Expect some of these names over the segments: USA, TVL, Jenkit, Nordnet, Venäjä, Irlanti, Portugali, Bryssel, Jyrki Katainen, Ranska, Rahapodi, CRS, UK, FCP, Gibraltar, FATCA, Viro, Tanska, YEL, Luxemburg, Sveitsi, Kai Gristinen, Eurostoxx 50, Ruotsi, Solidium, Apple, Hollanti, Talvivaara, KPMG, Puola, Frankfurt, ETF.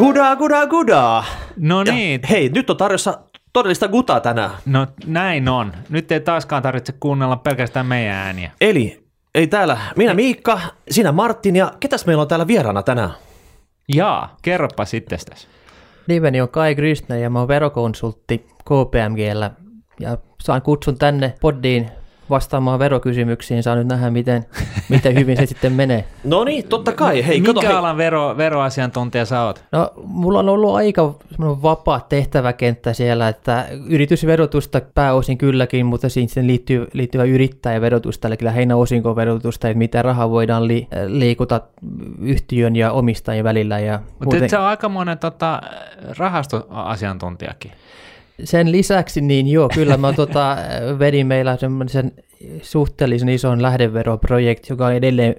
Gudaa, gudaa, gudaa. No niin. Hei, nyt on tarjossa todellista gutaa tänään. No näin on. Nyt ei taaskaan tarvitse kuunnella pelkästään meidän ääniä. Eli ei täällä minä Miikka, sinä Martin ja ketäs meillä on täällä vieraana tänään? Jaa, kerropa sitten tässä. Nimeni on Kai Gristinen ja mä oon verokonsultti KPMG:llä ja saan kutsun tänne poddiin vastaamaan verokysymyksiin. Saa nyt nähdä, miten hyvin se sitten menee. No niin, totta kai. Hei, mikä alan veroasiantuntija sä oot? No, mulla on ollut aika vapaa tehtäväkenttä siellä, että yritysverotusta pääosin kylläkin, mutta siihen liittyvä yrittäjäverotusta, eli lähinnä osinkoverotusta, että mitä rahaa voidaan liikuta yhtiön ja omistajien välillä. Mutta et sä on aikamoinen rahastoasiantuntijakin. Sen lisäksi, niin joo, kyllä mä vedin meillä semmoisen suhteellisen ison lähdeveroprojekti, joka on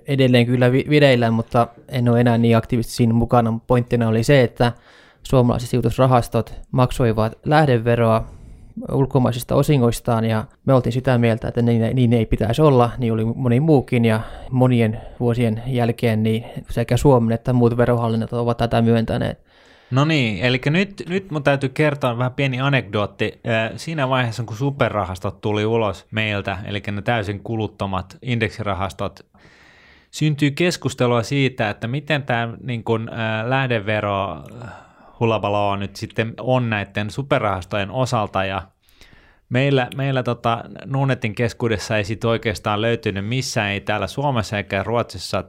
edelleen kyllä vireillä, mutta en ole enää niin aktiivisesti siinä mukana. Pointtina oli se, että suomalaiset sijoitusrahastot maksoivat lähdeveroa ulkomaisista osingoistaan, ja me oltiin sitä mieltä, että niin ei pitäisi olla, niin oli moni muukin, ja monien vuosien jälkeen niin sekä Suomen että muut verohallinnot ovat tätä myöntäneet. No niin, eli nyt mun täytyy kertoa vähän pieni anekdootti. Siinä vaiheessa, kun superrahastot tuli ulos meiltä, eli ne täysin kuluttomat indeksirahastot, syntyy keskustelua siitä, että miten tämä niin kun lähdevero hulabaloa nyt sitten on näiden superrahastojen osalta. Ja meillä Nunetin keskuudessa ei sit oikeastaan löytynyt missään, ei täällä Suomessa eikä Ruotsissa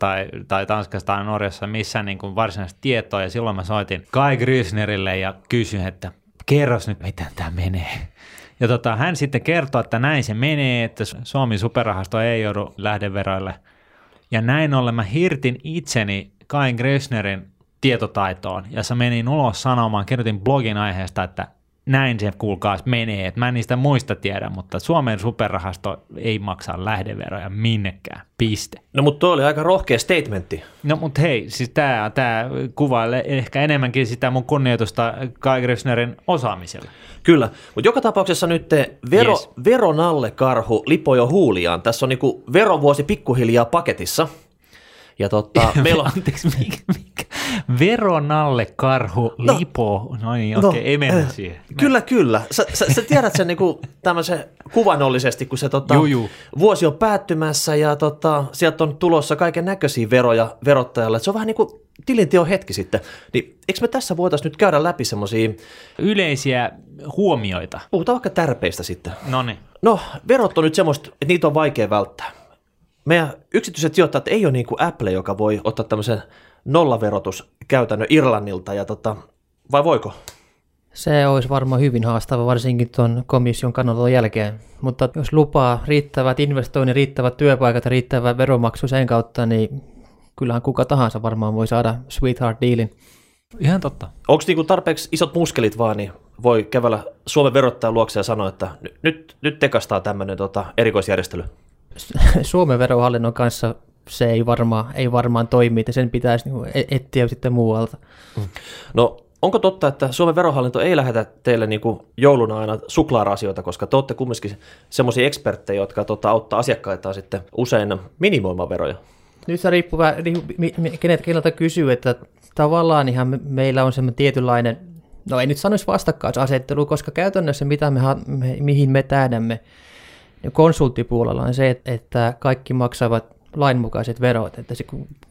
tai Tanskassa tai Norjassa missään niin kuin varsinaista tietoa. Ja silloin mä soitin Kai Gristnerille ja kysyin, että kerros nyt, miten tämä menee. Ja hän sitten kertoi, että näin se menee, että Suomen superrahasto ei joudu lähdeveroille. Ja näin ollen mä hirtin itseni Kai Gristnerin tietotaitoon ja se menin ulos sanomaan, kirjoitin blogin aiheesta, että näin se kuulkaas menee, että mä en niistä muista tiedä, mutta Suomen superrahasto ei maksaa lähdeveroja minnekään, piste. No mutta toi oli aika rohkea statementti. No mutta hei, siis tää kuvailee ehkä enemmänkin sitä mun kunnioitusta Kai Gristnerin osaamisella. Kyllä, mutta joka tapauksessa nyt veron alle karhu lipoi jo huuliaan. Tässä on niinku verovuosi pikkuhiljaa paketissa. Ja meillä on... Anteeksi, mikä? Veron alle karhu lipo. No niin, okei, ei mennä siihen. Kyllä. Sä tiedät sen niinku tämmöisen kuvannollisesti, kun se vuosi on päättymässä ja sieltä on tulossa kaiken näköisiä veroja verottajalle. Se on vähän niin kuin tilinteon hetki sitten. Niin, eikö me tässä voitaisiin nyt käydä läpi semmoisia... Yleisiä huomioita. Puhutaan vaikka tärpeistä sitten. Noniin. No, verot on nyt semmoista, että niitä on vaikea välttää. Meidän yksityiset sijoittajat ei ole niin kuin Apple, joka voi ottaa tämmöisen nollaverotuskäytännön Irlannilta, ja vai voiko? Se olisi varmaan hyvin haastava, varsinkin tuon komission kannanoton jälkeen. Mutta jos lupaa riittävät investoinnit, riittävät työpaikat ja riittävä veromaksu sen kautta, niin kyllähän kuka tahansa varmaan voi saada sweetheart-dealin. Ihan totta. Onko niinku tarpeeksi isot muskelit vaan, niin voi kävellä Suomen verottajan luokse ja sanoa, että nyt tekastaa tämmöinen erikoisjärjestely? Suomen verohallinnon kanssa se ei varmaan toimi, että sen pitäisi etsiä sitten muualta. No onko totta, että Suomen verohallinto ei lähetä teille niinku jouluna aina suklaarasioita, koska te olette kumminkin semmoisia eksperttejä, jotka auttaa asiakkaitaan sitten usein minimoimaan veroja? Nyt se riippuu vähän, keneltä kysyy, että tavallaan ihan meillä on semmoinen tietynlainen, no ei nyt sanoisi vastakkaisasettelu, koska käytännössä mihin me tähdämme, konsulttipuolella on se, että kaikki maksavat lainmukaiset verot, että se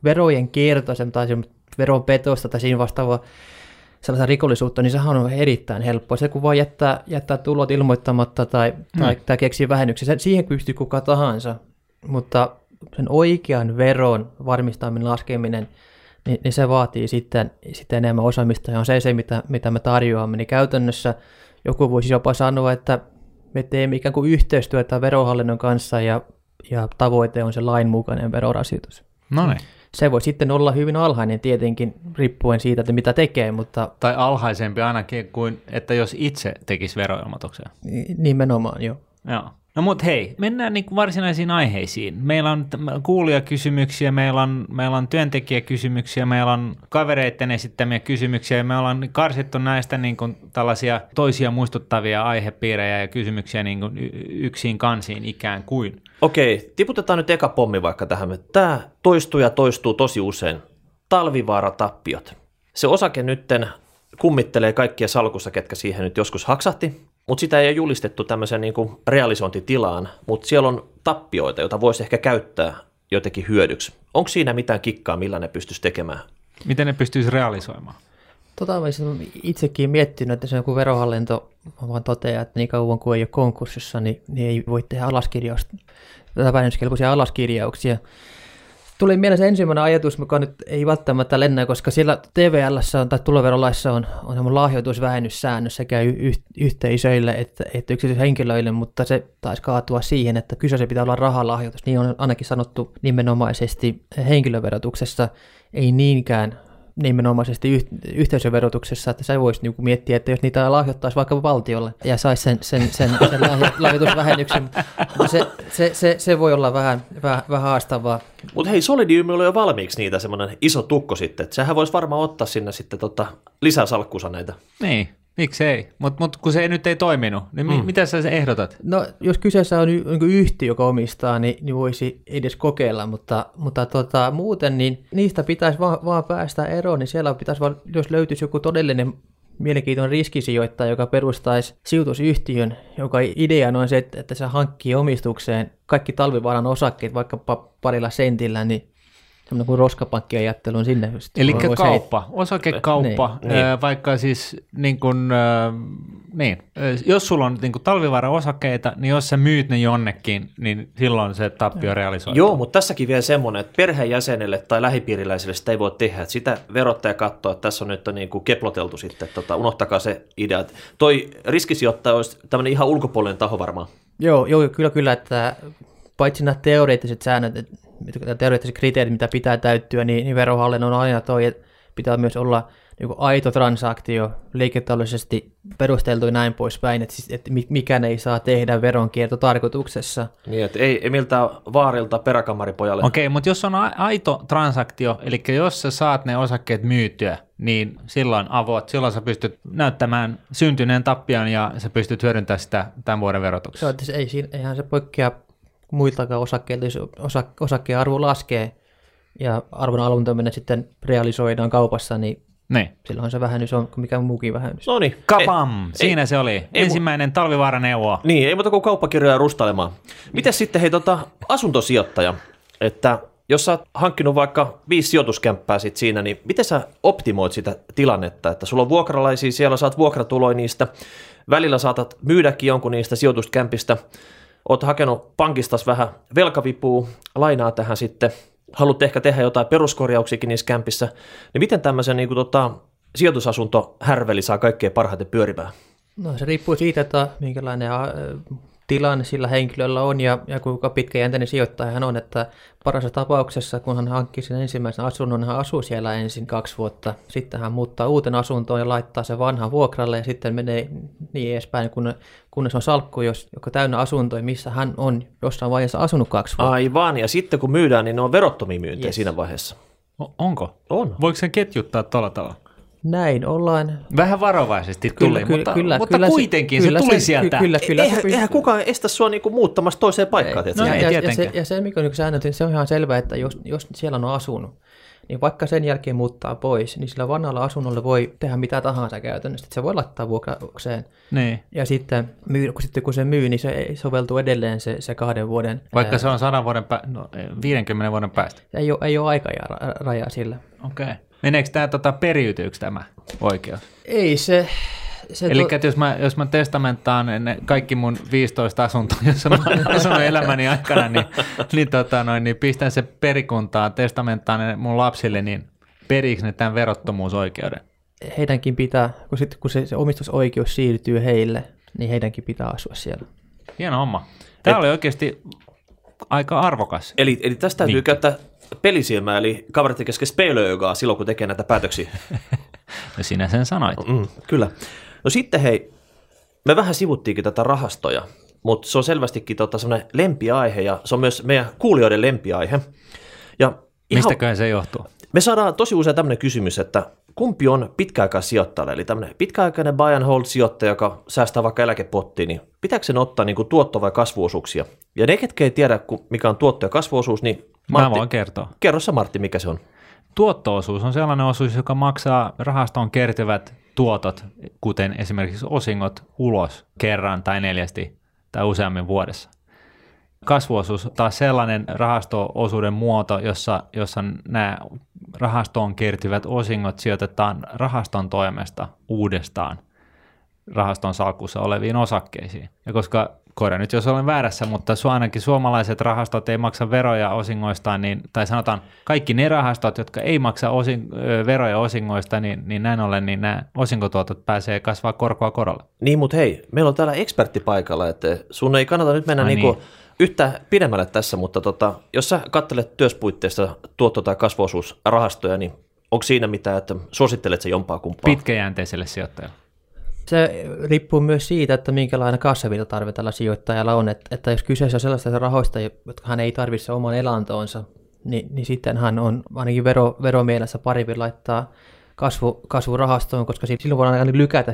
verojen kierto tai veropetosta tai siinä vastaavaa sellaista rikollisuutta, niin sehän on erittäin helppoa. Se kun vaan jättää tulot ilmoittamatta tai keksii vähennyksiä, siihen pystyy kuka tahansa, mutta sen oikean veron varmistaminen, laskeminen, niin se vaatii sitten enemmän osaamista ja on se mitä me tarjoamme. Niin käytännössä joku voisi jopa sanoa, että me teemme ikään kuin yhteistyötä verohallinnon kanssa ja tavoite on se lainmukainen verorasitus. No niin. Se voi sitten olla hyvin alhainen tietenkin, riippuen siitä, että mitä tekee, mutta... Tai alhaisempi ainakin kuin, että jos itse tekisi veroilmoituksen. Nimenomaan, joo. No mut hei, mennään niin varsinaisiin aiheisiin. Meillä on kuulijakysymyksiä, meillä on työntekijäkysymyksiä, meillä on kavereiden esittämiä kysymyksiä ja me ollaan karsittu näistä niin kuin tällaisia toisia muistuttavia aihepiirejä ja kysymyksiä niin kuin yksiin kansiin ikään kuin. Okei, tiputetaan nyt eka pommi vaikka tähän. Tämä toistuu tosi usein. Talvivaara-tappiot. Se osake nytten kummittelee kaikkia salkussa, ketkä siihen nyt joskus haksahti, mutta sitä ei ole julistettu tämmöiseen niin kuin realisointitilaan, mutta siellä on tappioita, joita voisi ehkä käyttää jotenkin hyödyksi. Onko siinä mitään kikkaa, millä ne pystyisi tekemään? Miten ne pystyisi realisoimaan? Olen itsekin miettinyt, että se on joku verohallinto vaan toteaa, että niin kauan kuin ei ole konkurssissa, niin ei voi tehdä alaskirjausta, vähennyskelpoisia alaskirjauksia. Tuli mielessä ensimmäinen ajatus, joka nyt ei välttämättä lennä, koska siellä TVL:ssä on, tai tuloverolaissa on lahjoitusvähennyssäännös sekä yhteisöille että yksityishenkilöille, mutta se taisi kaatua siihen, että kyseessä pitää olla rahalahjoitus. Niin on ainakin sanottu nimenomaisesti henkilöverotuksessa, ei niinkään nimenomaisesti yhteisöverotuksessa, että sä voisit niinku miettiä, että jos niitä lahjoittaisi vaikka valtiolle ja saisi sen lahjoitusvähennyksen, se voi olla vähän haastavaa. Mutta hei, Solidiumilla on jo valmiiksi niitä semmoinen iso tukko sitten, että sehän voisi varmaan ottaa sinne sitten lisää salkkuunsa näitä. Niin. Miksi ei? Mutta kun se nyt ei toiminut, niin mitä sä sen ehdotat? No, jos kyseessä on yhtiö, joka omistaa, niin voisi edes kokeilla, mutta muuten niin niistä pitäisi vaan päästä eroon, niin siellä pitäisi vaan, jos löytyisi joku todellinen mielenkiintoinen riskisijoittaja, joka perustaisi sijoitusyhtiön, jonka ideana on se, että se hankkii omistukseen kaikki Talvivaaran osakkeet vaikkapa parilla sentillä, niin semmoinen kuin roskapankkiajattelu on sinne. Eli kauppa, osakekauppa, niin. Vaikka siis niin kuin, niin, jos sulla on niin kuin Talvivaara-osakkeita, niin jos sä myyt ne jonnekin, niin silloin se tappio realisoituu. Joo, mutta tässäkin vielä semmoinen, että perheenjäsenelle tai lähipiiriläiselle sitä ei voi tehdä. Että sitä verottaja katsoo, että tässä on nyt niin kuin keploteltu sitten, unohtakaa se idea. Toi riskisijoittaja olisi tämmöinen ihan ulkopuolinen taho varmaan. Joo, kyllä, että paitsi nämä teoreettiset säännöt, teoreettiset kriteerit, mitä pitää täyttyä, niin verohallinnon on aina toi, että pitää myös olla niin aito transaktio, liiketaloudellisesti perusteltu ja näin poispäin, että mikään ei saa tehdä veronkiertotarkoituksessa. Niin, että ei miltään vaarilta peräkamaripojalle. Okei, mutta jos on aito transaktio, eli jos sä saat ne osakkeet myytyä, niin silloin sä pystyt näyttämään syntyneen tappion ja sä pystyt hyödyntämään sitä tämän vuoden verotuksessa. Eihän se poikkea muiltakaan osakkeilta, jos osakkeen arvo laskee ja arvon aluntaminen sitten realisoidaan kaupassa, niin silloinhan se vähennys on mikä muukin vähennys. No niin, kapam! Siinä se oli. Ensimmäinen Talvivaara-neuvo. Niin, ei muuta kuin kauppakirjoja rustailemaan. Mites sitten, hei asuntosijoittaja, että jos sä oot hankkinut vaikka 5 sijoituskämppää sit siinä, niin miten sä optimoit sitä tilannetta, että sulla on vuokralaisia, siellä saat vuokratuloja niistä, välillä saatat myydäkin jonkun niistä sijoituskämpistä, olet hakenut pankista vähän velkavipua, lainaa tähän sitten, haluat ehkä tehdä jotain peruskorjauksiakin niissä kämpissä, niin miten tämmöisen niin kuin, sijoitusasuntohärveli saa kaikkein parhaiten pyörimään? No se riippuu siitä, että minkälainen tilanne sillä henkilöllä on ja kuinka pitkäjänteinen sijoittaja hän on, että parassa tapauksessa, kun hän hankkii sen ensimmäisen asunnon, hän asuu siellä ensin 2 vuotta, sitten hän muuttaa uuteen asuntoon ja laittaa sen vanhan vuokralle ja sitten menee niin edespäin, kunnes on salkku, joka täynnä asuntoja, missä hän on jossain vaiheessa asunut 2 vuotta. Aivan, ja sitten kun myydään, niin ne on verottomia myyntejä Siinä vaiheessa. Onko? On. Voiko sen ketjuttaa tuolla tavalla? Näin ollaan. Vähän varovaisesti tuli, mutta kuitenkin se tuli sieltä. Eihän kukaan estä sua niinku muuttamassa toiseen paikkaan. No, ja se, mikä on niin säännöt, se on ihan selvää, että jos siellä on asunut, niin vaikka sen jälkeen muuttaa pois, niin sillä vanhalla asunnolla voi tehdä mitä tahansa käytännössä. Se voi laittaa vuokraukseen. Niin. Ja sitten kun se myy, niin se soveltuu edelleen se 2 vuoden. Vaikka se on 100 vuoden 50 vuoden päästä. Ei ole aikarajaa sillä. Okei. Okay. Meneekö tämä, periytyykö tämä oikeus? Ei se... Eli jos mä testamenttaan kaikki mun 15 asuntoa, jossa mä olen asunut elämäni aikana, niin pistän se perikuntaan, testamenttaan mun lapsille, niin periikö ne tämän verottomuusoikeuden? Heidänkin pitää, kun se omistusoikeus siirtyy heille, niin heidänkin pitää asua siellä. Hieno homma. Tämä oli oikeasti aika arvokas. Eli tästä täytyy käyttää pelisilmää, eli kavereiden kesken speilöögaa silloin, kun tekee näitä päätöksiä. No sinä sen sanoit. Kyllä. No sitten hei, me vähän sivuttiinkin tätä rahastoja, mutta se on selvästikin semmoinen lempiaihe ja se on myös meidän kuulijoiden lempiaihe. Mistäköhän se johtuu? Me saadaan tosi usein tämmöinen kysymys, että kumpi on pitkäaikaisijoittajalle, eli tämmöinen pitkäaikainen buy and hold sijoittaja, joka säästää vaikka eläkepottiin, niin pitääkö sen ottaa niin kuin tuotto- vai kasvuosuuksia? Ja ne, ketkä ei tiedä, mikä on tuotto- ja kasvuosuus, niin Martti, mä voin kertoa. Kerro sä, Martti, mikä se on? Tuotto-osuus on sellainen osuus, joka maksaa rahastoon kertyvät tuotot, kuten esimerkiksi osingot, ulos kerran tai neljästi tai useammin vuodessa. Kasvuosuus on taas sellainen rahasto-osuuden muoto, jossa nämä rahastoon kertyvät osingot sijoitetaan rahaston toimesta uudestaan rahaston salkussa oleviin osakkeisiin. Ja koska, korjaa nyt jos olen väärässä, mutta ainakin suomalaiset rahastot ei maksa veroja osingoistaan, niin, tai sanotaan kaikki ne rahastot, jotka ei maksa veroja osingoista, niin näin ollen niin nämä osinkotuotot pääsee kasvaa korkoa korolle. Niin, mutta hei, meillä on täällä ekspertti paikalla, että sun ei kannata nyt mennä yhtä pidemmälle tässä, mutta jos sä katselet työspuitteista tuotto- tai kasvuosuusrahastoja, niin onko siinä mitään, että suosittelet se jompaa kumpaa? Pitkäjänteiselle sijoittajalle. Se riippuu myös siitä, että minkälainen kassavirtatarve tällä sijoittajalla on, että jos kyseessä on sellaista rahoista, jotka hän ei tarvitse oman elantoonsa, niin sitten hän on ainakin veromielessä parempi laittaa kasvurahastoon, koska silloin voidaan ainakin lykätä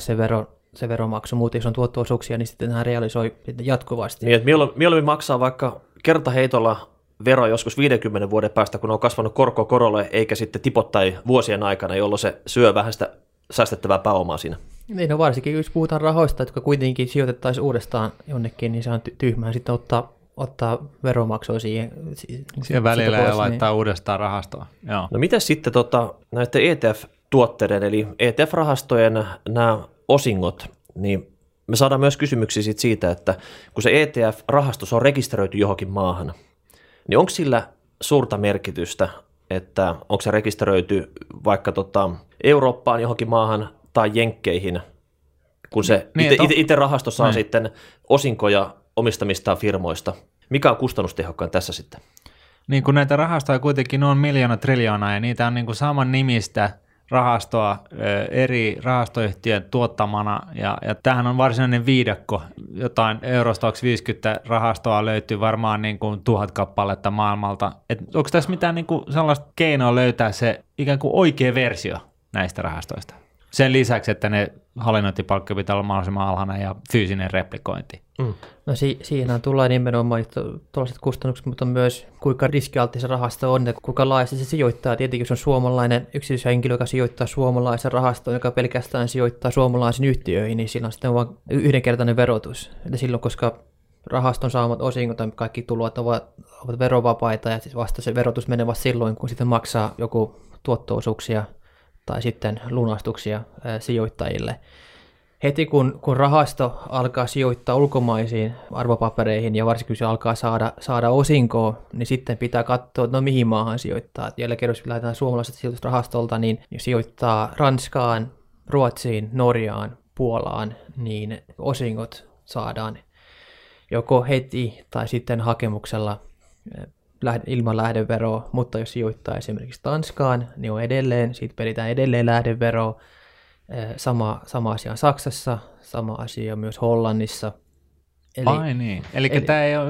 se veromaksu, muuten jos on tuotto-osuuksia, niin sitten hän realisoi jatkuvasti. Niin, että mieluummin maksaa vaikka kertaheitolla vero joskus 50 vuoden päästä, kun on kasvanut korko korolle, eikä sitten tipottai vuosien aikana, jolloin se syö vähän sitä säästettävää pääomaa siinä. Niin, no varsinkin, jos puhutaan rahoista, jotka kuitenkin sijoitettaisiin uudestaan jonnekin, niin se on tyhmää sitten ottaa veromaksua siihen välillä pois, ja laittaa niin uudestaan rahastoon. Joo. No miten sitten näiden ETF-tuotteiden, eli ETF-rahastojen nämä osingot, niin me saadaan myös kysymyksiä siitä, että kun se ETF-rahasto on rekisteröity johonkin maahan, niin onko sillä suurta merkitystä, että onko se rekisteröity vaikka Eurooppaan johonkin maahan tai Jenkkeihin, kun se itse rahasto saa sitten osinkoja omistamistaan firmoista. Mikä on kustannustehokkaan tässä sitten? Niin kun näitä rahastoja kuitenkin on miljoona triljoonaa ja niitä on niin kuin saman nimistä rahastoa eri rahastoyhtiön tuottamana ja tämähän on varsinainen viidakko. Jotain Eurostoxx 50 rahastoa löytyy varmaan niin kuin 1000 kappaletta maailmalta. Et onko tässä mitään niin kuin sellaista keinoa löytää se ikään kuin oikea versio näistä rahastoista? Sen lisäksi, että ne hallinnointipalkkio pitää olla mahdollisimman alhainen ja fyysinen replikointi. Mm. No siihen tulee nimenomaan tuollaiset kustannukset, mutta myös kuinka riskialtti se rahasto on ja kuinka laajasti se sijoittaa. Tietenkin jos on suomalainen yksityishenkilö, joka sijoittaa suomalaisen rahastoon, joka pelkästään sijoittaa suomalaisiin yhtiöihin, niin sillä on sitten vain yhdenkertainen verotus. Eli silloin, koska rahaston saamat osingot ja kaikki tulot ovat verovapaita ja siis vasta se verotus menee vasta silloin, kun sitten maksaa joku tuotto-osuuksia tai sitten lunastuksia sijoittajille. Heti kun rahasto alkaa sijoittaa ulkomaisiin arvopapereihin ja varsinkin se alkaa saada osinkoa, niin sitten pitää katsoa, että mihin maahan sijoittaa. Jälleen kerran, jos lähdetään suomalaiselta sijoitusrahastolta, niin sijoittaa Ranskaan, Ruotsiin, Norjaan, Puolaan, niin osingot saadaan joko heti tai sitten hakemuksella ilman lähdeveroa, mutta jos sijoittaa esimerkiksi Tanskaan, niin on edelleen, siitä peritään edelleen lähdevero. Sama asia on Saksassa, sama asia myös Hollannissa. Ai niin, eli tämä ei ole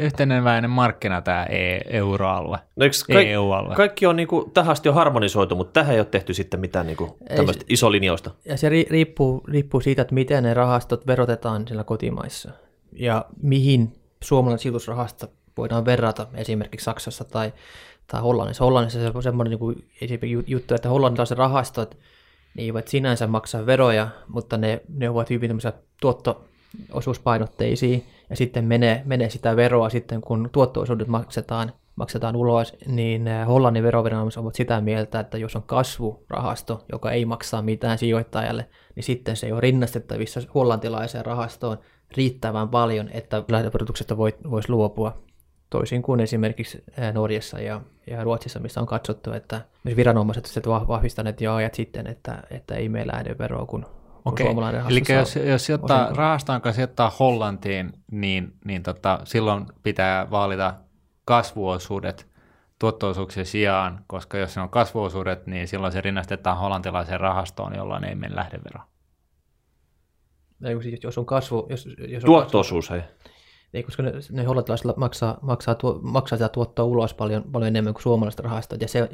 yhteneväinen markkina tämä euroalue, no EU-alue. Kaikki on niinku tähän asti on harmonisoitu, mutta tähän ei ole tehty sitten mitään niinku tämmöistä isolinjausta. Ja se riippuu siitä, että miten ne rahastot verotetaan siellä kotimaissa ja mihin suomalainen sijoitusrahasto voidaan verrata esimerkiksi Saksassa tai Hollannissa. Hollannissa se on semmoinen niin juttu, että hollantilaiset rahastot ne eivät sinänsä maksaa veroja, mutta ne ovat hyvin tämmöisiä tuotto-osuuspainotteisia ja sitten menee sitä veroa sitten, kun tuotto-osuudet maksetaan ulos, niin Hollannin veroviranomaiset ovat sitä mieltä, että jos on kasvurahasto, joka ei maksaa mitään sijoittajalle, niin sitten se ei ole rinnastettavissa hollantilaiseen rahastoon riittävän paljon, että lähdeverotuksesta voisi luopua. Toisin kuin esimerkiksi Norjassa ja Ruotsissa, missä on katsottu, että myös viranomaiset ovat vahvistaneet jo ajat sitten, että ei meillä lähdeveroa, kun suomalainen rahasto saa. Eli jos rahastaan kanssa ottaa Hollantiin, niin silloin pitää vaalita kasvuosuudet tuotto-osuuksien sijaan, koska jos se on kasvuosuudet, niin silloin se rinnastetaan hollantilaiseen rahastoon, jolloin ei mene lähdeveroa. Jos on kasvu... Jos on tuotto-osuus ei. Ei, koska ne hollantilaisilla maksaa sitä tuottoa ulos paljon enemmän kuin suomalaiset rahastot. Ja se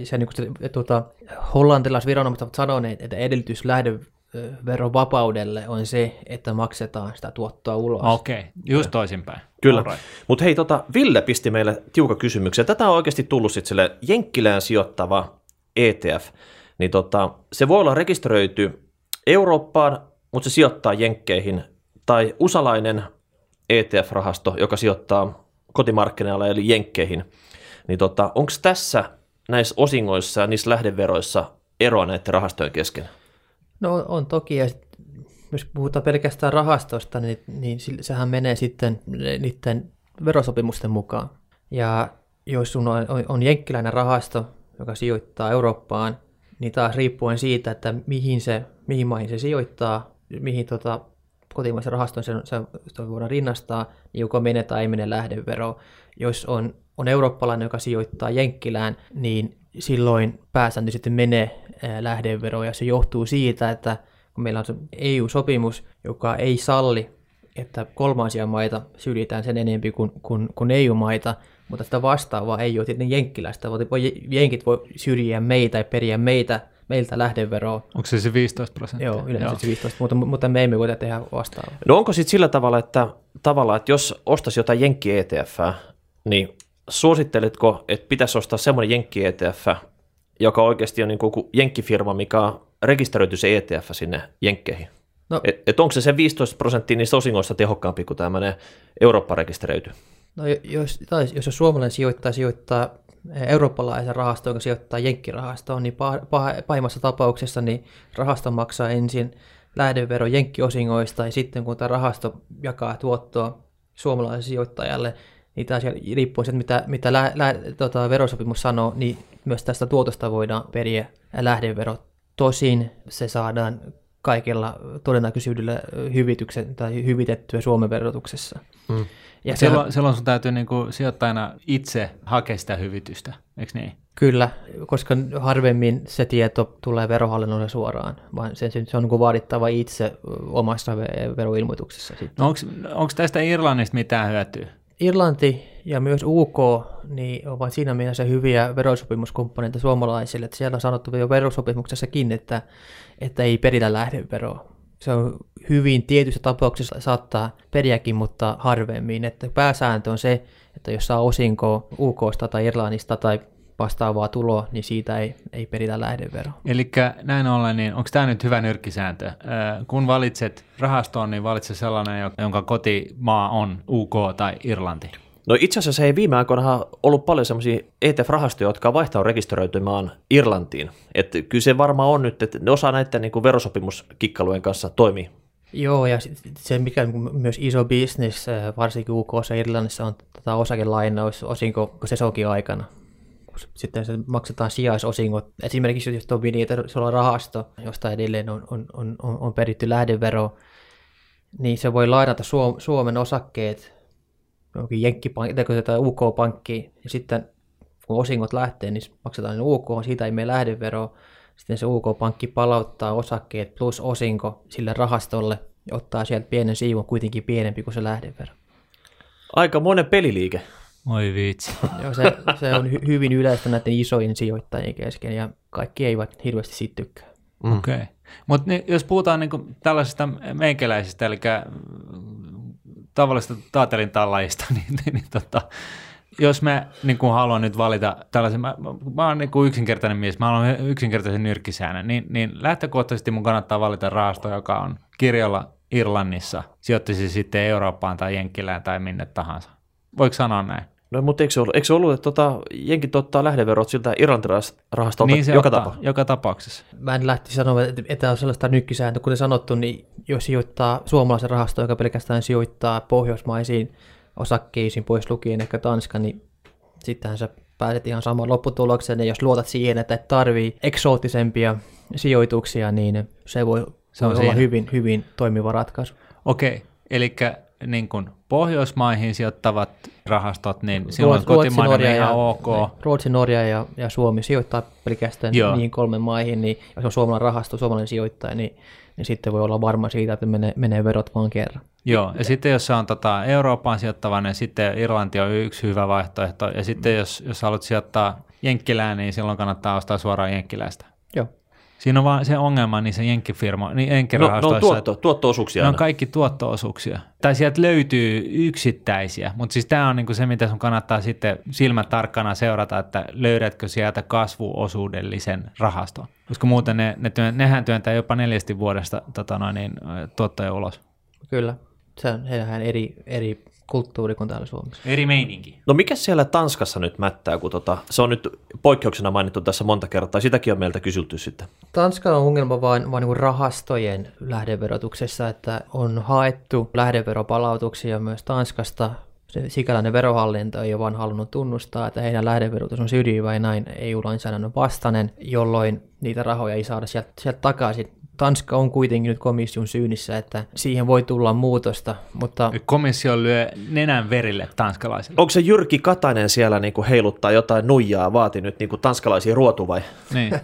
hollantilaisviranomaiset ovat sanoneet, että edellytys lähdeverovapaudelle on se, että maksetaan sitä tuottoa ulos. Okei, just toisinpäin. Kyllä. Right. Mutta hei, Ville pisti meille tiukan kysymyksen. Tätä on oikeasti tullut sitten sille Jenkkilään sijoittava ETF. Niin se voi olla rekisteröity Eurooppaan, mutta se sijoittaa Jenkkeihin. Tai usalainen ETF-rahasto, joka sijoittaa kotimarkkinoilla eli Jenkkeihin. Niin onko tässä näissä osingoissa ja niissä lähdeveroissa eroa näiden rahastojen kesken? No on toki, ja jos puhutaan pelkästään rahastosta, niin sehän menee sitten niiden verosopimusten mukaan. Ja jos sun on jenkkiläinen rahasto, joka sijoittaa Eurooppaan, niin taas riippuen siitä, että mihin maihin se sijoittaa, mihin kotimaisen rahaston se voidaan rinnastaa, niin joko menee tai ei mene lähdevero. Jos on eurooppalainen, joka sijoittaa jenkkilään, niin silloin pääsääntö sitten menee lähdevero, ja se johtuu siitä, että kun meillä on se EU-sopimus, joka ei salli, että kolmansia maita syrjitään sen enemmän kuin EU-maita, mutta sitä vastaavaa ei ole tietenkin jenkkiläistä. Jenkit voi syrjiä meitä ja periä meiltä lähdeveroa. Onko se 15%? Joo, yleensä se 15%, mutta me emme voi tehdä vastaavaa. No onko sitten sillä tavalla, että jos ostaisi jotain jenkki-ETF:ää, niin suositteletko, että pitäisi ostaa semmoinen jenkki-ETF, joka oikeasti on niin kuin jenkkifirma, mikä on rekisteröity se ETF sinne jenkkeihin? No, et onko se 15% niistä osingoista tehokkaampi kuin tämmöinen Eurooppa rekisteröity? No jos suomalainen sijoittaa eurooppalaisen rahastoon, joka sijoittaa jenkkirahastoon, niin pahimmassa tapauksessa niin rahasto maksaa ensin lähdevero jenkkiosingoista, ja sitten kun tämä rahasto jakaa tuottoa suomalaiselle sijoittajalle, niin taas riippuen siitä, mitä verosopimus sanoo, niin myös tästä tuotosta voidaan periä lähdevero. Tosin se saadaan kaikilla todennäköisyydellä hyvitettyä Suomen verotuksessa. Mm. Ja silloin sun täytyy niinku sijoittajana itse hakea sitä hyvitystä, eikö niin? Kyllä, koska harvemmin se tieto tulee verohallinnolle suoraan, vaan se on niinku vaadittava itse omassa veroilmoituksessa. No onko tästä Irlannista mitään hyötyä? Irlanti ja myös UK niin ovat siinä mielessä hyviä verosopimuskumppaneita suomalaisille, että siellä on sanottu jo verosopimuksessakin, että ei peritä lähdeveroa. Se on hyvin tietyissä tapauksissa saattaa periäkin, mutta harvemmin. Että pääsääntö on se, että jos saa osinkoa UK:sta tai Irlannista tai vastaavaa tuloa, niin siitä ei peritä lähdeveroa. Eli näin ollen, niin onko tämä nyt hyvä nyrkkisääntö? Kun valitset rahastoon, niin valitse sellainen, jonka kotimaa on UK tai Irlanti. No itse asiassa ei viime aikoina ollut paljon sellaisia ETF-rahastoja, jotka on vaihtanut rekisteröitymään Irlantiin. Että kyllä se varmaan on nyt, että ne osa näiden niin kuin verosopimuskikkalujen kanssa toimii. Joo, ja se mikä myös iso bisnes, varsinkin UK:ssa ja Irlannissa, on osakelainaus osinko sesonkin aikana. Sitten se maksetaan sijaisosingot. Esimerkiksi jos on rahasto, josta edelleen on peritty lähdevero, niin se voi lainata Suomen osakkeet UK-pankkiin, ja sitten kun osingot lähtee, niin maksetaan ne UK, siitä ei mene lähdevero. Sitten se UK-pankki palauttaa osakkeet plus osinko sille rahastolle ja ottaa sieltä pienen siivun, kuitenkin pienempi kuin se lähdevero. Aika monen peliliike. Oi vitsi. Joo, se on hyvin yleistä näiden isojen sijoittajien kesken, ja kaikki eivät hirveästi siitä tykkää. Mm. Okei. Okay. Mutta jos puhutaan niinku tällaisista meikäläisistä, eli tavallisista taatelintallaista, jos mä niinku haluan nyt valita tällaisen, mä oon niinku yksinkertainen mies, mä haluan yksinkertaisen nyrkkisäännön, niin lähtökohtaisesti mun kannattaa valita rahasto, joka on kirjolla Irlannissa, sijoittaisi sitten Eurooppaan tai Jenkkilään tai minne tahansa. Voiko sanoa näin? No, mutta eikö se ollut, että jenkit ottaa lähdeverot siltä irlantirahastolta niin joka tapauksessa? Mä en lähtisi sanoa, että tämä on sellaista nyrkkisääntöä. Kuten sanottu, niin jos sijoittaa suomalaisen rahastoon, joka pelkästään sijoittaa pohjoismaisiin osakkeisiin, pois lukien ehkä Tanska, niin sittenhän sä pääset ihan samaan lopputulokseen. Ja jos luotat siihen, että et tarvii eksoottisempia sijoituksia, niin se voi olla hyvin, hyvin toimiva ratkaisu. Okei, eli niin kuin Pohjoismaihin sijoittavat rahastot, niin silloin kotimainen on ihan ok. Ruotsi, Norja ja Suomi sijoittaa pelkästään niihin kolmen maihin, niin jos on suomalainen rahasto, suomalainen sijoittaja, niin sitten voi olla varma siitä, että menee verot vaan kerran. Joo, ja sitten jos on Eurooppaan sijoittava, niin sitten Irlanti on yksi hyvä vaihtoehto, ja sitten jos haluat sijoittaa jenkkilään, niin silloin kannattaa ostaa suoraan jenkkiläistä. Joo. Siinä on vaan se ongelma niissä jenkkifirmoissa, niin jenkkirahastoissa. No tuotto-osuuksia. Ne on kaikki tuotto-osuuksia. Tai sieltä löytyy yksittäisiä, mutta siis tämä on niinku se, mitä sun kannattaa sitten silmät tarkkana seurata, että löydätkö sieltä kasvuosuudellisen rahaston. Koska muuten nehän työntää jopa 4 vuodesta tuottoja ulos. Kyllä, se on heillähän eri kulttuuri kuin täällä Suomessa. Eri meininki. No mikä siellä Tanskassa nyt mättää, kun se on nyt poikkeuksena mainittu tässä monta kertaa, sitäkin on meiltä kysytty sitten. Tanskalla on ongelma vaan niin kuin rahastojen lähdeverotuksessa, että on haettu lähdeveropalautuksia myös Tanskasta. Sikäläinen verohallinto ei ole vaan halunnut tunnustaa, että heidän lähdeverotus on syrjivä ja näin EU-lainsäädännön vastainen, jolloin niitä rahoja ei saada sieltä takaisin. Tanska on kuitenkin nyt komission syynissä, että siihen voi tulla muutosta, mutta... Komissio lyö nenän verille tanskalaisille. Onko se Jyrki Katainen siellä niinku heiluttaa jotain nuijaa, vaati nyt niinku tanskalaisia ruotu vai? Niin.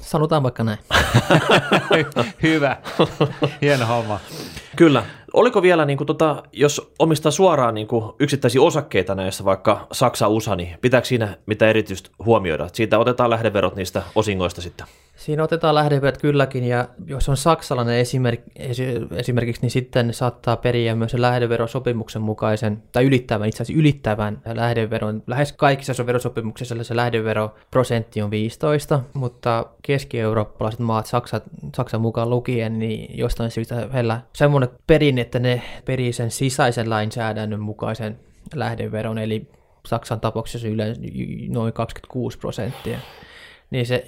Sanotaan vaikka näin. Hyvä. Hieno homma. Kyllä. Oliko vielä, niin kuin, jos omistaa suoraan niin kuin, yksittäisiä osakkeita näissä, vaikka Saksa, USA, niin pitääkö siinä mitä erityisesti huomioida? Siitä otetaan lähdeverot niistä osingoista sitten. Siinä otetaan lähdeverot kylläkin, ja jos on saksalainen esimerkiksi, niin sitten saattaa periä myös lähdeverosopimuksen mukaisen, tai ylittävän lähdeveron. Lähes kaikissa verosopimuksissa se lähdeveroprosentti on 15, mutta keski-eurooppalaiset maat, Saksan mukaan lukien, niin jostain syystä heillä semmoinen perinne, että ne perii sen sisäisen lainsäädännön mukaisen lähdeveron, eli Saksan tapauksessa yleensä noin 26%. Niin se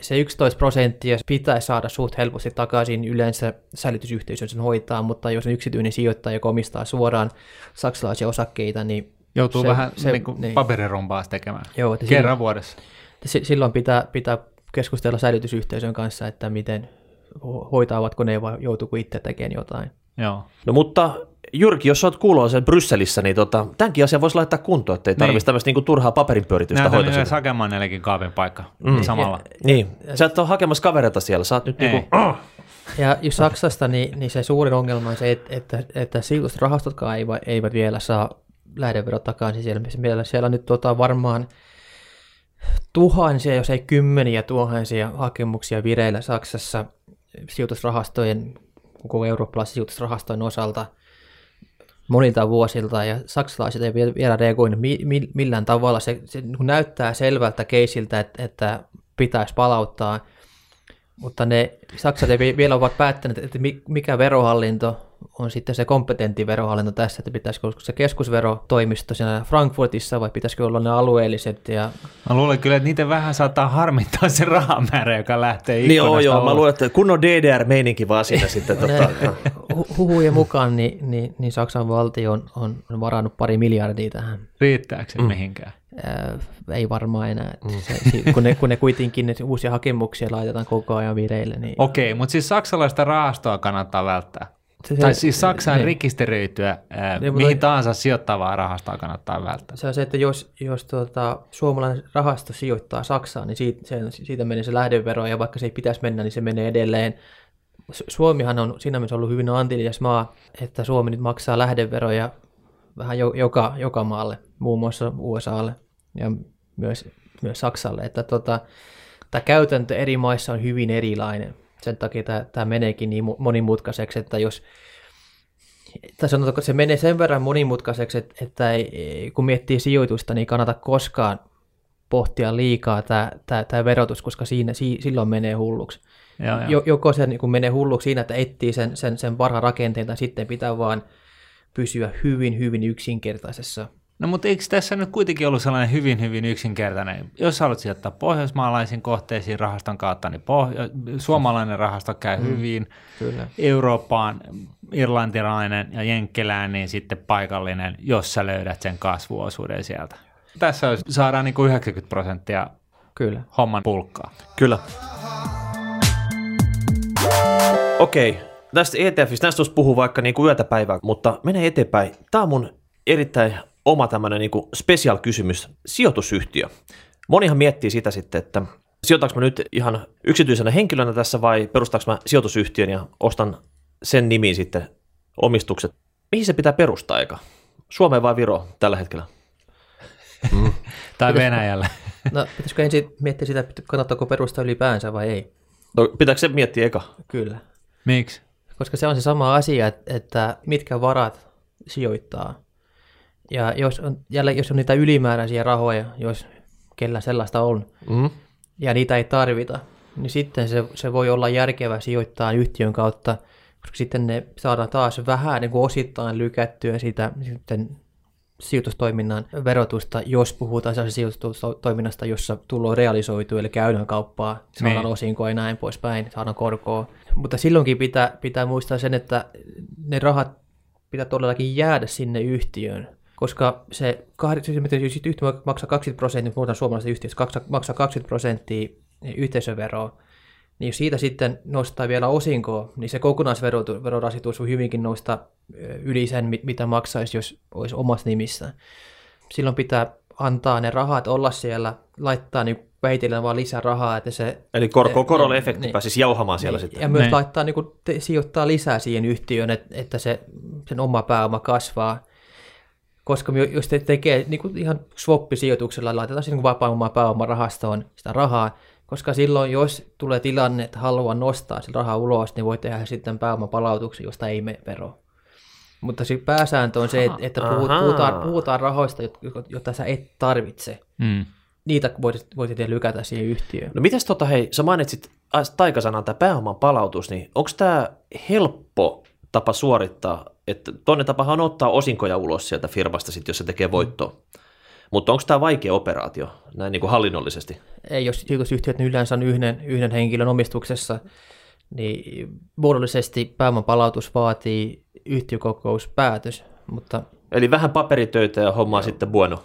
11% pitäisi saada suht helposti takaisin, yleensä säilytysyhteisön sen hoitaa, mutta jos yksityinen sijoittaja omistaa suoraan saksalaisia osakkeita, niin... Joutuu vähän niin paperirompaas tekemään, joo, kerran vuodessa. Silloin pitää keskustella säilytysyhteisön kanssa, että miten hoitaavatko ne vai joutuuko itse tekemään jotain. Joo. No mutta Jyrki, jos olet kuuloisen Brysselissä, niin tämänkin asian voisi laittaa kuntoon, ettei tarvitsisi tämmöistä niinku turhaa paperinpyöritystä hoitaa. Näytän myös hakemaan neillekin kaapin paikka samalla. Niin, sä et ole hakemassa kavereita siellä, sä oot nyt niinku... Ja jos Saksasta, niin se suurin ongelma on se, että sijoitusrahastotkaan eivät vielä saa lähdeverot takaisin siellä. Siellä nyt varmaan tuhansia, jos ei kymmeniä tuhansia hakemuksia vireillä Saksassa sijoitusrahastojen, koko eurooppalaisen sijoitusrahastojen osalta monilta vuosilta, ja saksalaiset ei vielä reagoinut millään tavalla. Se näyttää selvältä keisiltä, että pitäisi palauttaa, mutta ne saksalaiset ei vielä ovat päättäneet, että mikä verohallinto on sitten se kompetentti verohallinto tässä, että pitäisikö se keskusverotoimisto siinä Frankfurtissa vai pitäisikö olla ne alueelliset. Mä luulen kyllä, että niitä vähän saattaa harmittaa se rahamäärä, joka lähtee ikkunasta. Niin joo, mä luulen, että kunnon DDR-meininki vaan siinä sitten. Huhujen mukaan niin Saksan valtio on varannut 2 miljardia tähän. Riittääkö se mihinkään? Ei varmaan enää, kun ne kuitenkin ne uusia hakemuksia laitetaan koko ajan vireille. Niin... Okei, mutta siis saksalaista rahastoa kannattaa välttää. Tai siis Saksaan rekisteröityä, mihin tahansa sijoittavaa rahastoa kannattaa välttää. Se on se, että jos suomalainen rahasto sijoittaa Saksaan, niin siitä menee se lähdevero, ja vaikka se ei pitäisi mennä, niin se menee edelleen. Suomihan on siinä mielessä ollut hyvin antelias maa, että Suomi nyt maksaa lähdeveroja vähän joka maalle, muun muassa USAlle ja myös Saksalle. Että tämä käytäntö eri maissa on hyvin erilainen. Sen takia tämä meneekin niin monimutkaiseksi, että se menee sen verran monimutkaiseksi, että ei, kun miettii sijoitusta, niin ei kannata koskaan pohtia liikaa tämä verotus, koska silloin menee hulluksi. Joo. Joko se niin menee hulluksi siinä, että etsii sen parhaan rakenteen, tai sitten pitää vaan pysyä hyvin, hyvin yksinkertaisessa. No mutta eikö tässä nyt kuitenkin ollut sellainen hyvin, hyvin yksinkertainen, jos haluat sijoittaa pohjoismaalaisiin kohteisiin rahaston kautta, niin suomalainen rahasto käy hyvin, kyllä. Eurooppaan irlantilainen ja jenkkelään, niin sitten paikallinen, jos sä löydät sen kasvuosuuden sieltä. Tässä saadaan niin kuin 90% kyllä homman pulkkaa. Kyllä. Okei, tästä ETFistä, näistä olisi puhua vaikka niin kuin yötä päivää, mutta mene eteenpäin. Tämä on mun erittäin... oma tämmöinen niin kuin special kysymys, sijoitusyhtiö. Monihan miettii sitä sitten, että sijoitanko mä nyt ihan yksityisenä henkilönä tässä vai perustaanko mä sijoitusyhtiön ja ostan sen nimiin sitten omistukset. Mihin se pitää perustaa eikä? Suomeen vai Viro tällä hetkellä? Tai Venäjällä. No pitäisikö ensin miettiä sitä, kannattaako perustaa ylipäänsä vai ei? No, pitääkö se miettiä eka? Kyllä. Miksi? Koska se on se sama asia, että mitkä varat sijoittaa. Ja jos on niitä ylimääräisiä rahoja, jos kellä sellaista on, ja niitä ei tarvita, niin sitten se voi olla järkevä sijoittaa yhtiön kautta, koska sitten ne saadaan taas vähän niin kuin osittain lykättyä sitä sitten sijoitustoiminnan verotusta, jos puhutaan sellaisesta sijoitustoiminnasta, jossa tulo realisoituu, eli käydään kauppaa, saadaan osinkoa ja näin poispäin, saadaan korkoa. Mutta silloinkin pitää muistaa sen, että ne rahat pitää todellakin jäädä sinne yhtiöön, koska se yhtiö maksaa 20%, nyt puhutaan suomalaisesta yhtiöstä, maksaa 20% yhteisöveroa, niin jos siitä sitten nostaa vielä osinkoa, niin se kokonaisverorasitus voi hyvinkin nousta yli sen, mitä maksaisi, jos olisi omassa nimissä. Silloin pitää antaa ne rahat olla siellä, laittaa niin väitellään vaan lisää rahaa. Että se, eli korolle efekti pääsisi jauhamaan siellä sitten. Ja myös laittaa, niin kun sijoittaa lisää siihen yhtiöön, että sen oma pääoma kasvaa. Koska jos te tekee niin ihan swap-sijoituksella, laitetaan siihen niin vapaa pääoma rahastoon sitä rahaa, koska silloin, jos tulee tilanne, että haluaa nostaa sen rahaa ulos, niin voi tehdä sitten pääomapalautuksen, josta ei mene vero. Mutta se pääsääntö on se, että puhutaan rahoista, joita sä et tarvitse. Mm. Niitä voit lykätä siihen yhtiöön. No mitäs hei, sä mainitsit taikasanan tämä pääomapalautus, niin onko tämä helppo tapa suorittaa? Että toinen tapahan on ottaa osinkoja ulos sieltä firmasta, sit, jos se tekee voittoa. Mutta onko tämä vaikea operaatio näin niin kuin hallinnollisesti? Ei, jos sijoitusyhtiöt yleensä on yhden henkilön omistuksessa, niin muodollisesti pääomanpalautus vaatii yhtiökokouspäätös. Mutta eli vähän paperitöitä ja hommaa sitten bueno.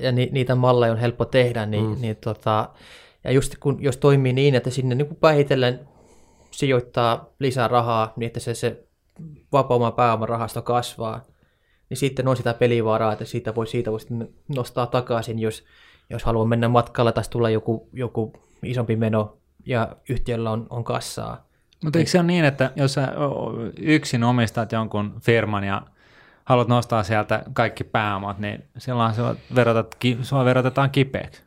Ja niitä malleja on helppo tehdä. Ja just jos toimii niin, että sinne niin kuin pähitellen sijoittaa lisää rahaa, niin että se vapaa pääomarahasto kasvaa, niin sitten on sitä pelivaraa, että siitä voi nostaa takaisin, jos haluaa mennä matkalla, tai tulee joku isompi meno, ja yhtiöllä on kassaa. Mutta eikö se ole niin, että jos sä yksin omistat jonkun firman ja haluat nostaa sieltä kaikki pääomat, niin silloin sua verotetaan kipeäksi?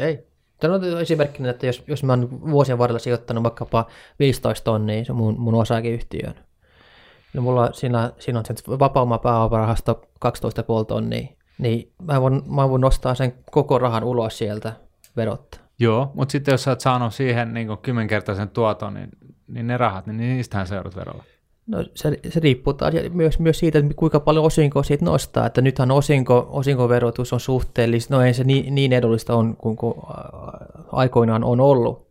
Ei. Tämä on esimerkkinä, että jos mä oon vuosien varrella sijoittanut vaikkapa 15 tonnia mun osakeyhtiöön, no mulla siinä on se vapaa pääomarahasto 12,5 tonnia, niin mä voin nostaa sen koko rahan ulos sieltä verotta. Joo, mutta sitten jos sä oot saanut siihen niin 10-kertaisen tuoton, niin ne rahat, niin niistähän seudut verolla. No se riippuu myös siitä, että kuinka paljon osinkoa siitä nostaa, että nythän osinkoverotus on suhteellista, no ei se niin edullista on kuin aikoinaan on ollut.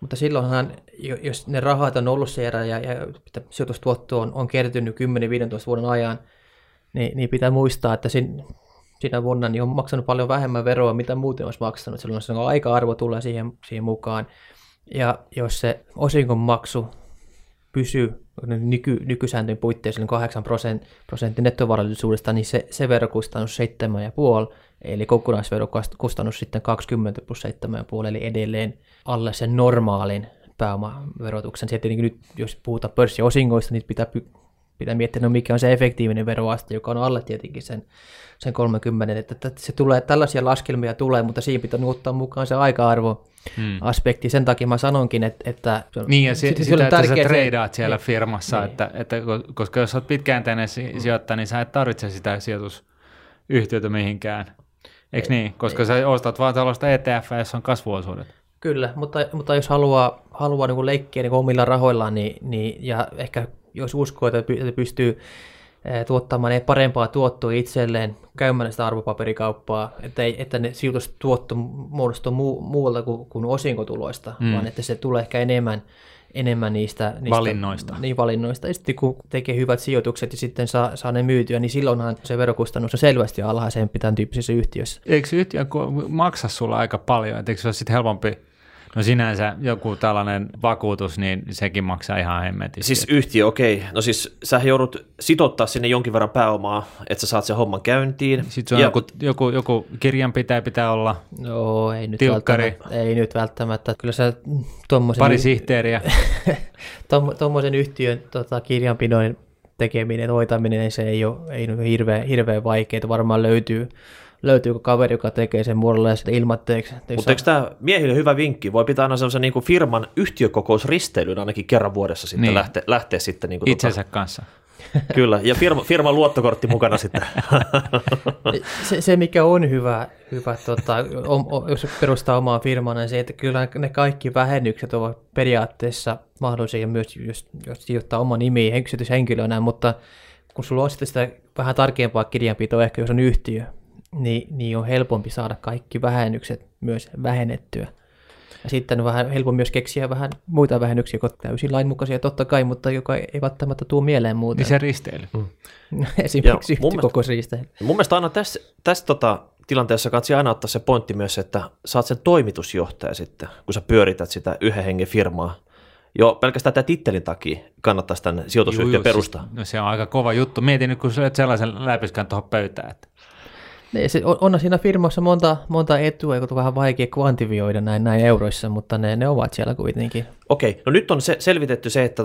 Mutta silloinhan, jos ne rahat on ollut siellä ja sijoitustuotto on kertynyt 10-15 vuoden ajan, niin pitää muistaa, että siinä vuonna niin on maksanut paljon vähemmän veroa, mitä muuten olisi maksanut. Silloin se aika-arvo tulee siihen mukaan. Ja jos se osingonmaksu pysyy nykysääntöjen puitteissa 8% nettovarallisuudesta, niin se verokustannus 7,5, eli kokonaisverokustannus sitten 20 plus 7,5, eli edelleen alle sen normaalin pääomaverotuksen. Se tietenkin nyt, jos puhutaan pörssiosingoista, niin pitää miettiä, mikä on se efektiivinen veroaste, joka on alle tietenkin sen 30. Että se tulee, tällaisia laskelmia tulee, mutta siinä pitää ottaa mukaan se aika-arvo aspekti. Sen takia mä sanonkin, että niin, ja että sä treidaat siellä firmassa, niin. Että, koska jos olet pitkäjänteinen sijoittaja, niin sä et tarvitse sitä sijoitusyhtiötä mihinkään. Eikö niin? Koska sä ostat vaan tällaista ETF, jossa on kasvuosuudet. Kyllä, mutta jos haluaa niin kuin leikkiä niin kuin omilla rahoillaan, niin, ja ehkä jos uskoo, että pystyy tuottamaan parempaa tuottoa itselleen, käymään sitä arvopaperikauppaa, että ne sijoitustuotto muodostuu muualta kuin osinkotuloista, vaan että se tulee ehkä enemmän niistä valinnoista. Niin, valinnoista. Ja sitten kun tekee hyvät sijoitukset ja sitten saa ne myytyä, niin silloinhan se verokustannus on selvästi alhaisempi tämän tyyppisissä yhtiössä. Eikö yhtiö maksa sulla aika paljon? Eikö se ole sitten helpompi? No sinänsä joku tällainen vakuutus, niin sekin maksaa ihan hemmetisti. Siis yhtiö, okei. No siis sä joudut sitouttaa sinne jonkin verran pääomaa, että sä saat sen homman käyntiin. Sitten se on joku kirjanpitäjä pitää olla. No ei nyt välttämättä. Kyllä sä tuommoisen... Pari sihteeriä. Tuommoisen yhtiön kirjanpidon tekeminen, hoitaminen, se ei ole hirveän vaikeaa. Varmaan löytyy löytyykö kaveri, joka tekee sen muodolle sitten ilmatteeksi. Mutta eikö tämä miehille hyvä vinkki? Voi pitää aina semmoisen niin kuin firman yhtiökokousristeilyn ainakin kerran vuodessa sitten niin. lähteä sitten. Niin kuin itsensä kanssa. Kyllä, ja firman luottokortti mukana sitten. Se mikä on hyvä jos perustaa omaa firmaa, niin se, että kyllä ne kaikki vähennykset ovat periaatteessa mahdollisia myös, jos sijoittaa oman nimiin yksityishenkilönä, mutta kun sulla on sitten sitä vähän tarkempaa kirjanpitoa, ehkä jos on yhtiö, niin on helpompi saada kaikki vähennykset myös vähennettyä. Ja sitten on vähän helpommin myös keksiä vähän muita vähennyksiä, jotka ovat täysin lainmukaisia totta kai, mutta joka ei välttämättä tule mieleen muuten. Niin se risteily. Esimerkiksi yhtiökokousristeily. Mun mielestä aina tässä tilanteessa kannattaa aina ottaa se pointti myös, että saat sen toimitusjohtaja sitten, kun sä pyörität sitä yhden hengen firmaa. Joo, pelkästään tämä tittelin takia kannattaisi tämän sijoitusyhtiön perustaa. Siis, no se on aika kova juttu. Mietin nyt, kun sä olet sellaisen läpiskään tuohon pöytään, että... On siinä firmassa monta etua, joka on vähän vaikea kvantifioida näin euroissa, mutta ne ovat siellä kuitenkin. Okei, no nyt on selvitetty se, että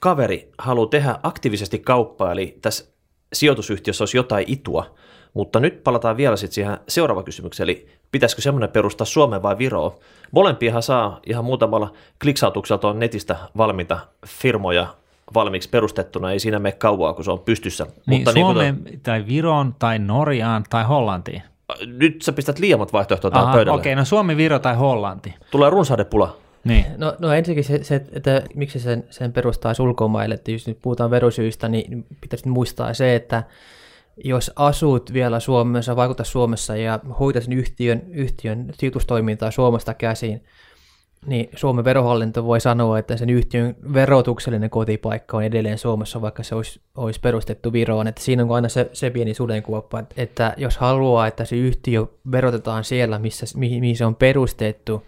kaveri haluaa tehdä aktiivisesti kauppaa, eli tässä sijoitusyhtiössä olisi jotain itua, mutta nyt palataan vielä sitten siihen seuraavaan kysymykseen, eli pitäisikö semmoinen perustaa Suomeen vai Viroon? Molempiahan saa ihan muutamalla kliksautukselta on netistä valmiita firmoja valmiiksi perustettuna, ei siinä mene kauaa, kun se on pystyssä. Niin, mutta Suomeen, niin tai Viroon, tai Norjaan, tai Hollantiin. Nyt sä pistät liiamat vaihtoehtoja tähän pöydälle. Okei, no Suomi, Viro tai Hollanti. Tulee runsahdepula. Niin. No ensinnäkin se että miksi sen perustaisi ulkomaille, että jos nyt puhutaan verosyistä, niin pitäisi muistaa se, että jos asut vielä Suomessa, vaikutat Suomessa ja hoitat sen yhtiön sijoitustoimintaa Suomesta käsiin, niin Suomen verohallinto voi sanoa, että sen yhtiön verotuksellinen kotipaikka on edelleen Suomessa, vaikka se olisi perustettu Viroon. Että siinä on aina se pieni sudenkuoppa, että jos haluaa, että se yhtiö verotetaan siellä, mihin se on perustettu,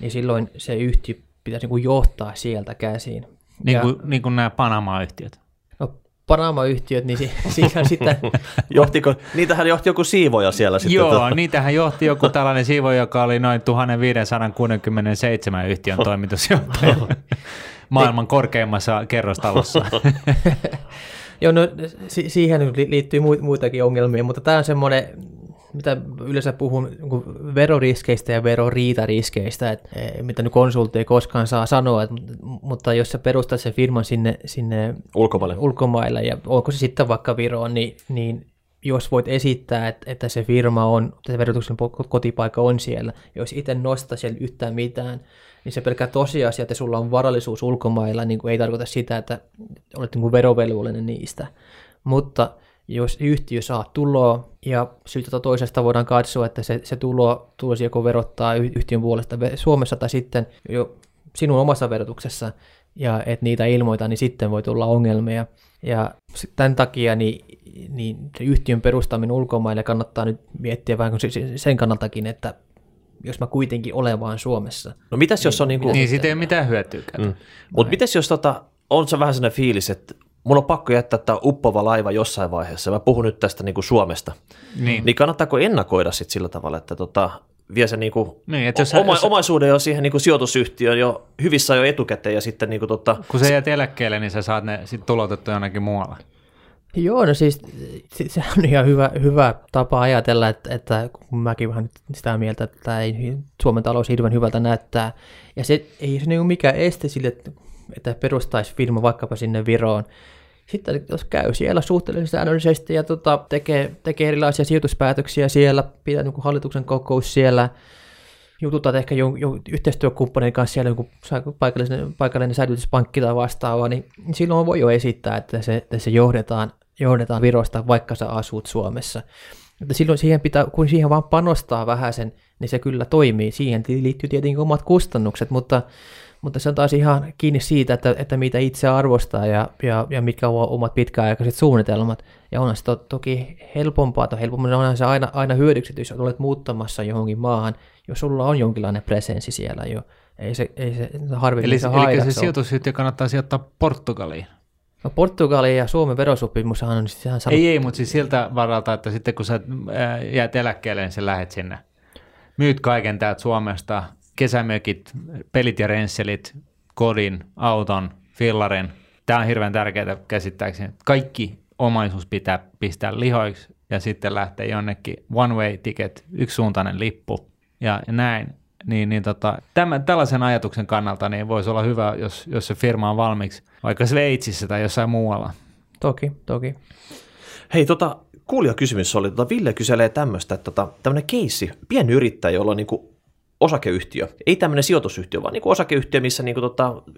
niin silloin se yhtiö pitäisi niin kuin johtaa sieltä käsiin. Niin kuin nämä Panama-yhtiöt. Panama-yhtiöt, niin siinä sitten... Niitähän johti joku siivoja siellä sitten. Joo, niitähän johti joku tällainen siivoja, joka oli noin 1567 yhtiön toimitusjohtaja maailman korkeimmassa kerrostalossa. Joo, no siihen liittyy muitakin ongelmia, mutta tämä on semmoinen, mitä yleensä puhun veroriskeistä ja veroriitariskeistä, että mitä nyt konsultti ei koskaan saa sanoa, mutta jos sä perustat sen firman sinne ulkomaille ja onko se sitten vaikka Viroon, niin jos voit esittää, että se firma on, se verotuksellinen kotipaikka on siellä, jos itse nostaa siellä yhtään mitään, niin se pelkää tosiasia, että sulla on varallisuus ulkomailla, niin ei tarkoita sitä, että olet niin kuin verovelvollinen niistä, mutta jos yhtiö saa tuloa ja syytä toisesta voidaan katsoa, että se tulo joko verottaa yhtiön puolesta Suomessa tai sitten jo sinun omassa verotuksessa ja et niitä ilmoita, niin sitten voi tulla ongelmia. Ja tämän takia niin yhtiön perustaminen ulkomaille kannattaa nyt miettiä vähän sen kannaltakin, että jos mä kuitenkin olen vaan Suomessa. No mitäs jos on niin siitä ei ole mitään hyötyäkään. Mutta mitäs jos on se vähän sellainen fiilis, että mulla on pakko jättää tämä uppova laiva jossain vaiheessa. Mä puhun nyt tästä niinku Suomesta. Niin kannattaako ennakoida sitten sillä tavalla, että vie sen niinku omaisuuden jo siihen niinku sijoitusyhtiöön jo hyvissä jo etukäteen ja sitten niinku kun sä jäät eläkkeelle, niin sä saat ne sitten tulotettua jonnekin muualla. Joo, no siis se on ihan hyvä tapa ajatella, että kun mäkin vähän nyt sitä mieltä, että ei Suomen talous hirveän hyvältä näyttää. Ja se ei ole mikään este sille, että perustaisi firma vaikkapa sinne Viroon. Sitten jos käy siellä suhteellisesti säännöllisesti ja tekee erilaisia sijoituspäätöksiä siellä, pitää niin kuin hallituksen kokous siellä, jututaan ehkä yhteistyökumppanin kanssa siellä, joku paikallinen säilytyspankki tai vastaava, niin silloin voi jo esittää, että se johdetaan Virosta, vaikka sä asut Suomessa. Mutta silloin kun siihen vaan panostaa vähäsen, niin se kyllä toimii. Siihen liittyy tietenkin omat kustannukset, mutta se on taas ihan kiinni siitä, että mitä itse arvostaa ja mitkä ovat omat pitkäaikaiset suunnitelmat. Ja onhan se toki helpompaa, onhan se aina hyödyksi, jos olet muuttamassa johonkin maahan, jos sulla on jonkinlainen presenssi siellä jo. Ei se harvemmin se haitaksi ole. Eli se sijoitusyhtiö kannattaa sijoittaa Portugaliin. No Portugali ja Suomen verosopimushan on... Ei, mutta siis siltä varalta, että sitten kun sä jäät eläkkeelle, niin sä lähet sinne. Myyt kaiken täältä Suomesta... Kesämökit, pelit ja rensselit, kodin, auton, fillarin. Tämä on hirveän tärkeää käsittääkseni. Kaikki omaisuus pitää pistää lihoiksi ja sitten lähtee jonnekin one way ticket, yksisuuntainen lippu ja näin. Tällaisen ajatuksen kannalta niin voisi olla hyvä, jos se firma on valmiiksi vaikka Sveitsissä tai jossain muualla. Toki. Hei, kuulijakysymys oli. Ville kyselee tämmöistä, että tämmöinen keissi, pienyrittäjä, jolla on niinku osakeyhtiö, ei tämmöinen sijoitusyhtiö, vaan niinku osakeyhtiö, missä niinku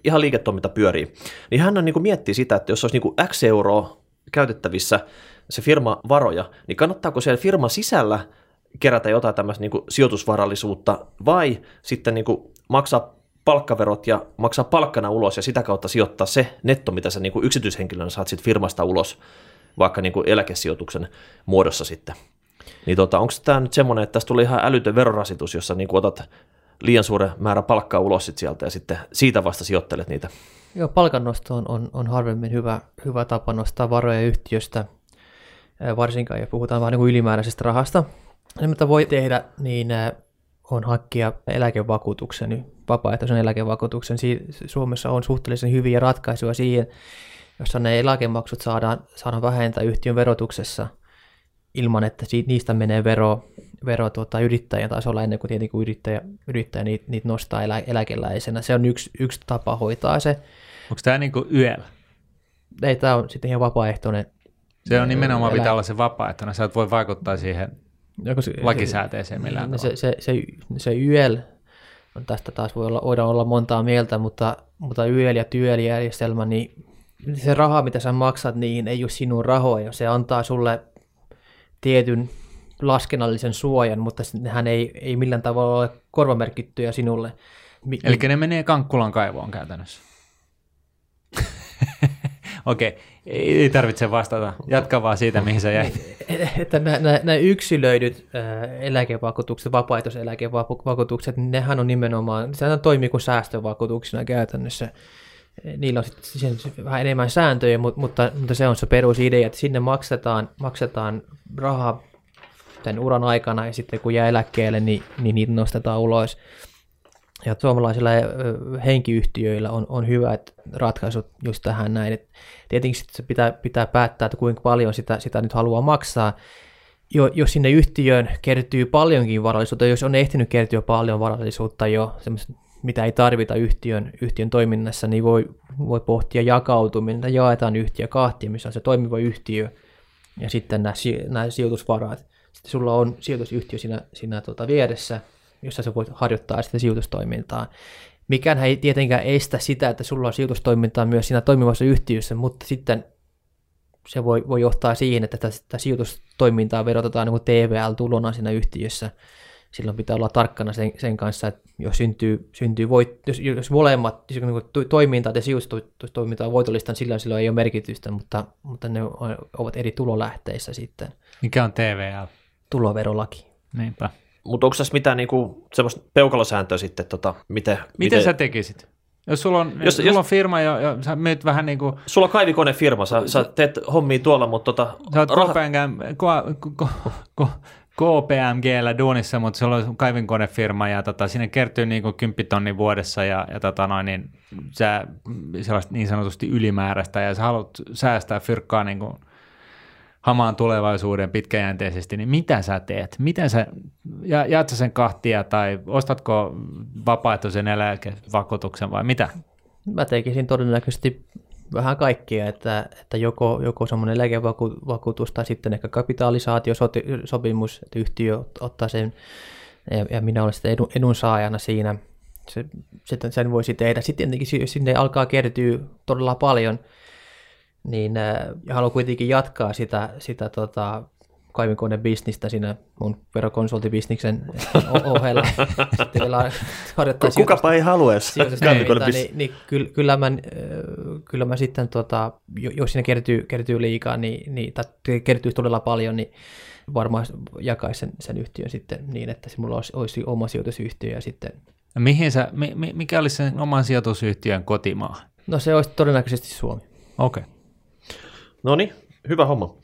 ihan liiketoiminta pyörii. Niin hän on niinku miettii sitä, että jos olisi niinku X euroa käytettävissä se firma varoja, niin kannattaako siellä firman sisällä kerätä jotain tämmöistä niinku sijoitusvarallisuutta vai sitten niinku maksaa palkkaverot ja maksaa palkkana ulos ja sitä kautta sijoittaa se netto, mitä sä niinku yksityishenkilönä saat sit firmasta ulos, vaikka niinku eläkesijoituksen muodossa sitten. Niin onko tämä nyt semmoinen, että tässä tuli ihan älytön verorasitus, jossa niinku otat liian suuren määrän palkkaa ulos sit sieltä ja sitten siitä vasta sijoittelet niitä? Joo, palkannosto on harvemmin hyvä tapa nostaa varoja yhtiöstä, varsinkaan ja puhutaan vähän niinku ylimääräisestä rahasta. Se, mitä voi tehdä, niin on hakkia eläkevakuutuksen, vapaaehtoisen eläkevakuutuksen. Suomessa on suhteellisen hyviä ratkaisuja siihen, jossa ne eläkemaksut saadaan vähentää yhtiön verotuksessa ilman, että niistä menee vero yrittäjän tasolla ennen kuin tietenkin yrittäjä niitä nostaa eläkeläisenä. Se on yksi tapa hoitaa se. Onko tämä niin kuin YEL? Ei, tämä on sitten ihan vapaaehtoinen. Se on nimenomaan pitää olla se vapaaehtoinen, sä et voi vaikuttaa siihen lakisääteeseen millään tavalla. Se YEL, tästä taas voidaan olla montaa mieltä, mutta YEL ja TYEL-järjestelmä, niin se raha, mitä sä maksat, niin ei ole sinun rahoja. Se antaa sulle tietyn laskennallisen suojan, mutta nehän ei millään tavalla ole korvamerkittyjä sinulle. Eli ne menee Kankkulan kaivoon käytännössä. Okei, ei tarvitse vastata. Jatka vaan siitä, mihin sä jäit. Että nämä yksilöidyt eläkevakuutukset, vapaaehtoiseläkevakuutukset, nehän on nimenomaan, sehän toimii kuin säästövakuutuksena käytännössä. Niillä on sitten vähän enemmän sääntöjä, mutta se on se perusidea, että sinne maksetaan rahaa tämän uran aikana ja sitten kun jää eläkkeelle, niin niitä nostetaan ulos. Ja suomalaisilla henkiyhtiöillä on hyvät ratkaisut just tähän näin. Et tietenkin se pitää päättää, että kuinka paljon sitä nyt haluaa maksaa. Jos sinne yhtiöön kertyy paljonkin varallisuutta, jos on ehtinyt kertyä paljon varallisuutta jo, mitä ei tarvita yhtiön toiminnassa, niin voi pohtia jakautumista. Jaetaan yhtiö kahtia, missä on se toimiva yhtiö ja sitten nämä sijoitusvarat. Sitten sulla on sijoitusyhtiö siinä vieressä, jossa sä voit harjoittaa sitä sijoitustoimintaa. Mikään ei tietenkään estä sitä, että sulla on sijoitustoimintaa myös siinä toimivassa yhtiössä, mutta sitten se voi johtaa siihen, että tätä sijoitustoimintaa verotetaan niin kuin TVL-tulona siinä yhtiössä. Silloin pitää olla tarkkana sen kanssa, että jos syntyy jos molemmat niin toimintaa ja sijoitustoimintaa on voitollista, niin silloin ei ole merkitystä, mutta ne ovat eri tulolähteissä sitten. Mikä on TVL? Tuloverolaki. Niinpä. Mutta onko tässä mitään niinku semmoista peukalosääntöä sitten, Miten sä tekisit? Jos sulla on, on firma ja sä myyt vähän niin kuin... Sulla on kaivikonefirma, sä teet hommia tuolla, mutta... Sä oot KPMG:llä duunissa, mutta sulla on kaivinkonefirma ja sinne kertyy niin kuin 10 000 vuodessa ja sä sellaista niin sanotusti ylimääräistä ja sä haluat säästää fyrkkaa niin kuin hamaan tulevaisuuden pitkäjänteisesti, niin mitä sä teet? Miten sä jaat sen kahtia tai ostatko vapaaehtoisen eläkevakuutuksen vai mitä? Mä tekisin todennäköisesti vähän kaikkia, että joko semmoinen eläkevakuutus tai sitten ehkä kapitaalisaatiosopimus, että yhtiö ottaa sen ja minä olen sitten edunsaajana siinä. Sen voisi tehdä. Sitten tietenkin, jos sinne alkaa kertyä todella paljon, niin haluan kuitenkin jatkaa sitä kaivinkonebisnistä siinä mun verokonsultibisniksen ohella. Kukapa ei halua kaivinkonebisnistä. Kyllä mä sitten, jos siinä kertyy liikaa, tai kertyy todella paljon, niin varmaan jakaisin sen yhtiön sitten niin, että mulla olisi oma sijoitusyhtiö. Ja sitten... Mikä olisi sen oman sijoitusyhtiön kotimaa? No se olisi todennäköisesti Suomi. Okei. Okay. No niin, hyvä homma.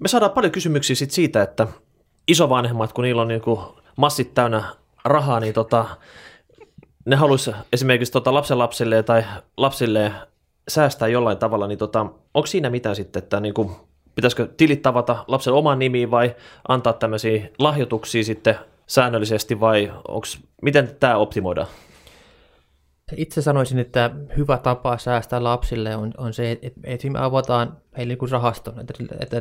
Me saadaan paljon kysymyksiä sit siitä, että isovanhemmat, kun niillä on niinku massit täynnä rahaa, niin ne haluaisi esimerkiksi lapsenlapsille tai lapsille säästää jollain tavalla, niin onko siinä mitään sitten, että niinku pitäisikö tilit tavata lapsen omaan nimiin vai antaa tämmöisiä lahjoituksia sitten säännöllisesti vai onks, miten tämä optimoidaan? Itse sanoisin, että hyvä tapa säästää lapsille on se, että me avataan heille joku rahasto,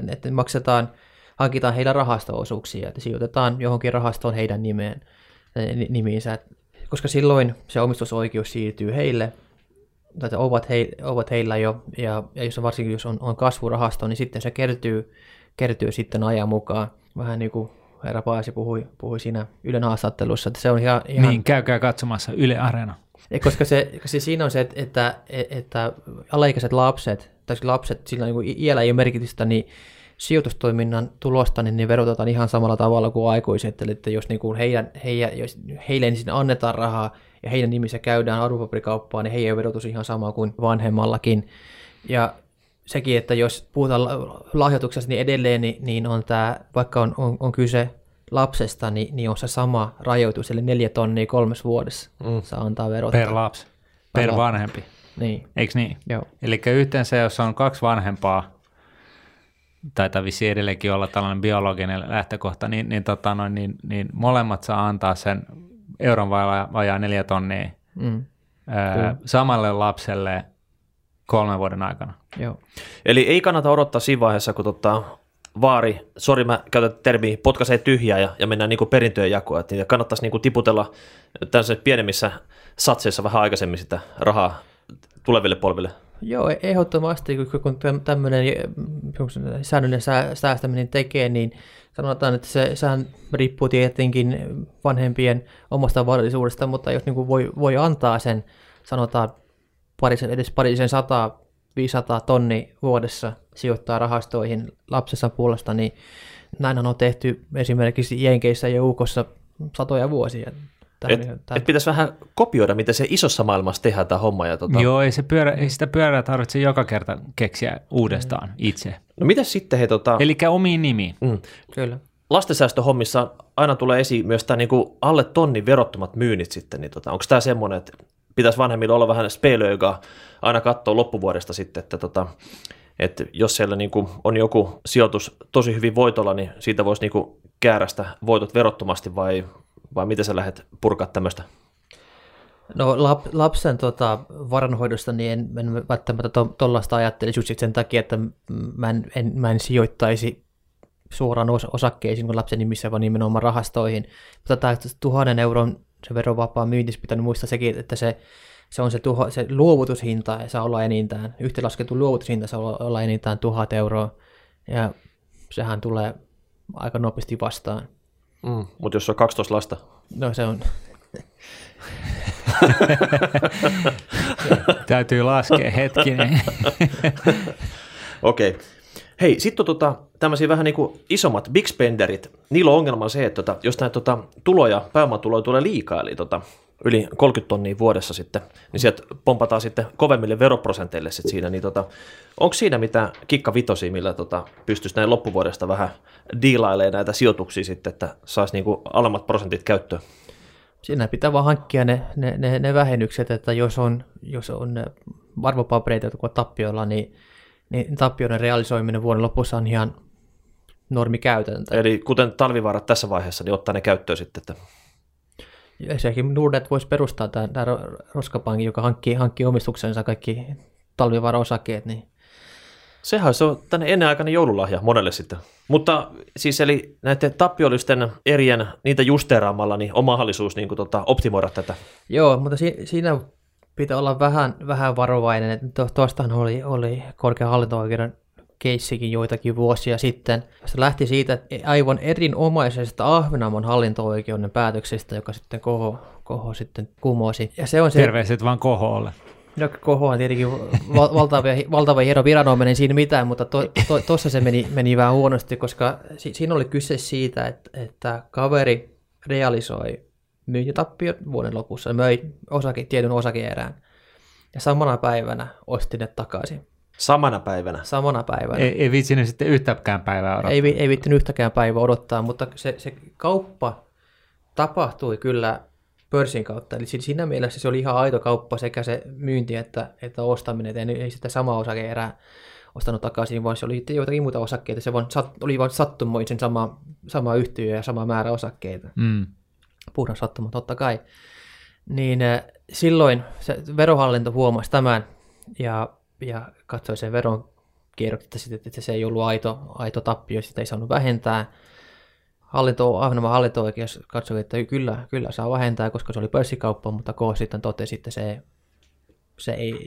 että maksetaan, hankitaan heillä rahasto-osuuksia, että sijoitetaan johonkin rahastoon heidän nimiinsä, koska silloin se omistusoikeus siirtyy heille, tai ovat heillä jo, ja jos varsinkin jos on kasvurahasto, niin sitten se kertyy sitten ajan mukaan, vähän niin kuin herra Paasi puhui siinä Ylen haastattelussa, että se on ihan... Niin, käykää katsomassa Yle Areena. Koska se siinä on se, että alaikäiset lapset, sillä niin kuin iällä ei ole merkitystä, niin sijoitustoiminnan tulosta niin verotetaan ihan samalla tavalla kuin aikuiset. Eli että jos niin kuin heille niin annetaan rahaa ja heidän nimissä käydään arvopaperikauppaa, niin heidän verotus on ihan sama kuin vanhemmallakin. Ja sekin, että jos puhutaan lahjoituksesta niin edelleen, niin on tämä, vaikka on kyse lapsesta, niin on se sama rajoitus, eli 4 000 3 vuodessa saa antaa verottaa. Per lapsi, per vanhempi, niin. Eikö niin? Eli yhteensä jos on 2 vanhempaa, taitaa vissiin edelleenkin olla tällainen biologinen lähtökohta, niin molemmat saa antaa sen euron vajaa 4 000 samalle lapselle 3 vuoden aikana. Joo. Eli ei kannata odottaa siinä vaiheessa, kun vaari, sori mä käytän termiä, potkaisee tyhjää ja mennään niin kuin perintöjen jakoon, että niitä kannattaisi niin kuin tiputella tällaisissa pienemmissä satseissa vähän aikaisemmin sitä rahaa tuleville polville. Joo, ehdottomasti, kun tämmöinen säännöllinen säästäminen tekee, niin sanotaan, että sehän riippuu tietenkin vanhempien omasta varallisuudesta, mutta jos niin kuin voi antaa sen, sanotaan parisen 100-500 000 vuodessa sijoittaa rahastoihin lapsensa puolesta, niin näinhän on tehty esimerkiksi Jenkeissä ja UK:ssa satoja vuosia. Et pitäisi vähän kopioida, mitä se isossa maailmassa tehdään tämä homma. Joo, ei sitä pyörää tarvitse joka kerta keksiä uudestaan itse. No mitä sitten he... Elikkä omiin nimiin. Kyllä. Lastensäästöhommissa aina tulee esiin myös tämä niinku alle tonnin verottomat myynnit sitten. Niin onko tämä semmoinen, että pitäisi vanhemmilla olla vähän speilöä, joka aina katsoo loppuvuodesta sitten, että jos siellä niinku on joku sijoitus tosi hyvin voitolla, niin siitä voisi niinku käärästä voitot verottomasti vai miten sä lähdet purkaa tämmöistä? No lapsen varanhoidosta niin en välttämättä tuollaista ajattelisi just sen takia, että mä en sijoittaisi suoraan osakkeisiin kuin lapsen nimissä, vaan nimenomaan rahastoihin. Mutta tämä 1 000 euron se verovapaa myynti, pitää muistaa sekin, että se on se luovutushinta ja saa olla enintään, yhteenlaskettu luovutushinta saa olla enintään 1 000 euroa ja sehän tulee aika nopeasti vastaan. Mutta jos on 12 lasta? No se on. Täytyy laskea hetkinen. Okei. Hei, sitten tämmöisiä vähän niin kuin isommat big spenderit, niillä on ongelma se, että jos näitä tuloja, pääomatuloja tulee liikaa, eli yli 30 000 vuodessa sitten, niin sieltä pompataan sitten kovemmille veroprosenteille sitten siinä, niin onko siinä mitään kikkavitosia, millä pystyisi näin loppuvuodesta vähän diilailemaan näitä sijoituksia sitten, että saisi niin kuin alemmat prosentit käyttöön? Siinä pitää vaan hankkia ne vähennykset, että jos on arvopapereita, jotka on tappiolla, niin tappioiden realisoiminen vuoden lopussa on ihan normikäytäntö. Eli kuten Talvivaarat tässä vaiheessa, niin ottaa ne käyttöön sitten. Esimerkiksi Nordnet voisi perustaa tämä roskapankki, joka hankkii omistuksensa kaikki Talvivaara-osakkeet. Niin. Sehän se on tänne ennenaikainen joululahja monelle sitten. Mutta siis eli näiden tappiollisten erien, niitä justeeraamalla, niin on mahdollisuus niin kuin, optimoida tätä. Joo, mutta siinä... Pitää olla vähän varovainen. Tuostahan oli korkean hallinto-oikeuden keissikin joitakin vuosia sitten. Se lähti siitä aivan erinomaisesta Ahvenanmaan hallinto-oikeuden päätöksestä, joka sitten koho sitten kumosi. Ja se on se, terveiset vaan KH:lle. No KH on tietenkin valtava hieno viranomainen, ei siinä mitään, mutta tuossa se meni vähän huonosti, koska siinä oli kyse siitä, että kaveri realisoi myyntitappiot vuoden lopussa, möi tietyn osakeerään ja samana päivänä osti ne takaisin. Samana päivänä. Ei viitsinyt sitten yhtäkään päivää odottaa. Ei viitsinyt yhtäkään päivää odottaa, mutta se kauppa tapahtui kyllä pörssin kautta. Eli siinä mielessä se oli ihan aito kauppa sekä se myynti että ostaminen, että ei sitä samaa osakeerää ostanut takaisin, vaan se oli sitten joitakin muita osakkeita. Se oli vain sattumoin sen sama yhtiö ja sama määrä osakkeita. Mm. Puhdas sattuma, totta kai. Niin silloin se verohallinto huomasi tämän ja katsoi sen veronkierroksesta sitten, että se ei ollut aito tappio, sitä ei saanut vähentää. Ahvenanmaan hallinto-oikeus katsoi, että kyllä saa vähentää, koska se oli pörssikauppa, mutta sitten totesi, että se ei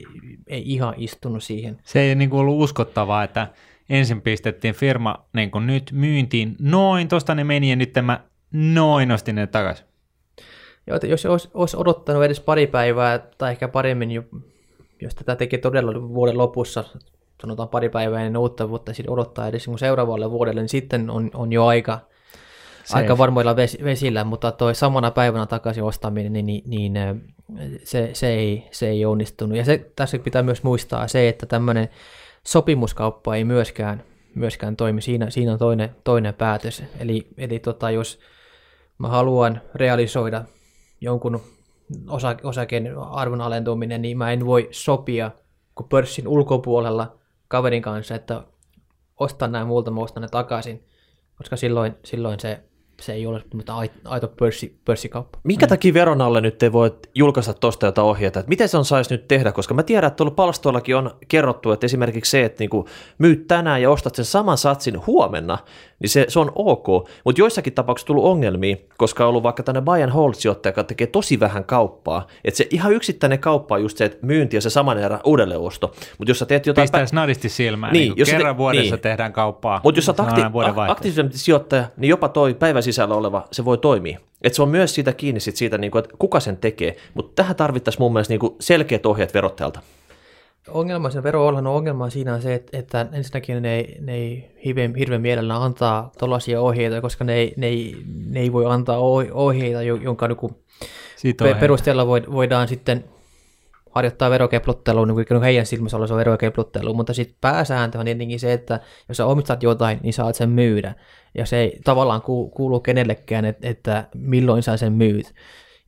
ihan istunut siihen. Se ei niin kuin ollut uskottavaa, että ensin pistettiin firma niin kuin nyt myyntiin noin, tosta ne meni ja nyt tämä noin ostin ne takaisin. Joo, jos olisi odottanut edes pari päivää tai ehkä paremmin, jos tätä teki todella vuoden lopussa, sanotaan pari päivää ennen uutta vuotta, sitten odottaa edes seuraavalle vuodelle, niin sitten on jo aika varmoilla vesillä, mutta toi samana päivänä takaisin ostaminen, niin se ei onnistunut. Ja se, tässä pitää myös muistaa se, että tämmöinen sopimuskauppa ei myöskään toimi. Siinä on toinen päätös. Eli jos mä haluan realisoida jonkun osakkeen arvon alentuminen, niin mä en voi sopia kun pörssin ulkopuolella kaverin kanssa, että ostan näin multa, mä ostan ne takaisin, koska silloin se ei ole aito pörssikauppa. Minkä takia veron alle nyt ei voi julkaista tuosta jotain ohjeita? Että miten se saisi nyt tehdä? Koska mä tiedän, että tuolla palstoillakin on kerrottu, että esimerkiksi se, että niinku myyt tänään ja ostat sen saman satsin huomenna, niin se on ok. Mutta joissakin tapauksissa tullut ongelmia, koska on ollut vaikka tänne buy and hold-sijoittaja, joka tekee tosi vähän kauppaa. Että se ihan yksittäinen kauppa on just se, että myynti ja se saman erä uudelleenosto. Mutta jos sä teet jotain... Pistäisi nadisti silmään, niin kerran vuodessa tehdään kauppaa. Mutta jos sä aktiivisempi sijoittaja, niin jopa toi päivän sisällä oleva, se voi toimia. Et se on myös siitä kiinni, siitä, että kuka sen tekee, mutta tähän tarvittaisiin mun mielestä selkeät ohjeet verottajalta. Ongelma on siinä se, että ensinnäkin ne ei hirveän mielellään antaa tuollaisia ohjeita, koska ne ei voi antaa ohjeita, jonka perusteella voidaan sitten harjoittaa verokeplottelua, niin kuin heidän silmässä on verokeplottelua, mutta sitten pääsääntö on tietenkin se, että jos sä omistat jotain, niin saat sen myydä. Ja se ei tavallaan kuulu kenellekään, että milloin sä sen myyt.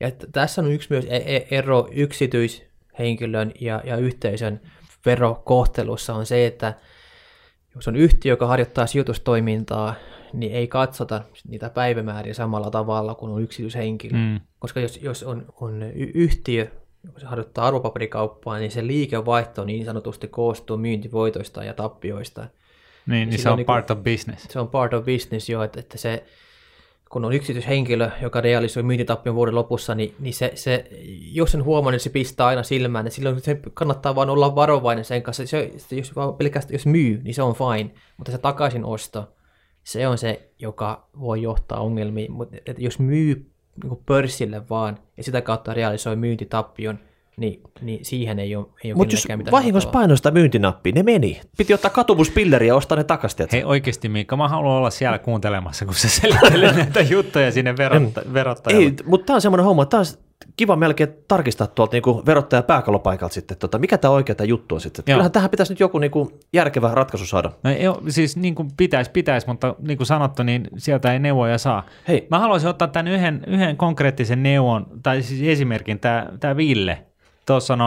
Ja tässä on yksi myös ero yksityishenkilön ja yhteisön verokohtelussa on se, että jos on yhtiö, joka harjoittaa sijoitustoimintaa, niin ei katsota niitä päivämääriä samalla tavalla kuin on yksityishenkilö. Mm. Koska jos on yhtiö, kun se harjoittaa arvopaperikauppaa, niin se liikevaihto niin sanotusti koostuu myyntivoitoista ja tappioista. Niin se on part of business. Se on part of business, joo, että se, kun on yksityishenkilö, joka realisoi myyntitappion vuoden lopussa, niin se, jos sen huomaa, niin se pistää aina silmään, että silloin se kannattaa vaan olla varovainen sen kanssa. Jos pelkästään jos myy, niin se on fine, mutta se takaisinosto, se on se, joka voi johtaa ongelmiin, mutta jos myy pörssille vaan, ja sitä kautta realisoi myyntitappion, niin siihen ei ole mut kenellekään mitään. Mutta jos vahingossa painoi sitä myyntinappia, ne meni. Piti ottaa katumuspilleri ja ostaa ne takaisin. Hei oikeasti Miikka, mä haluan olla siellä kuuntelemassa, kun sä selittelet näitä juttuja sinne verottajalle. Ei, mutta tämä on semmoinen homma, että tämä on kiva melkein tarkistaa tuolta niin verottajan pääkallopaikalta sitten, että mikä tämä oikea tämä juttu on sitten. Kyllähän tähän pitäisi nyt joku niin kuin järkevä ratkaisu saada. No ei, siis niin kuin pitäisi, mutta niin kuin sanottu, niin sieltä ei neuvoja saa. Hei. Mä haluaisin ottaa tämän yhden konkreettisen neuvon, tai siis esimerkin, tämä Ville. Tuossa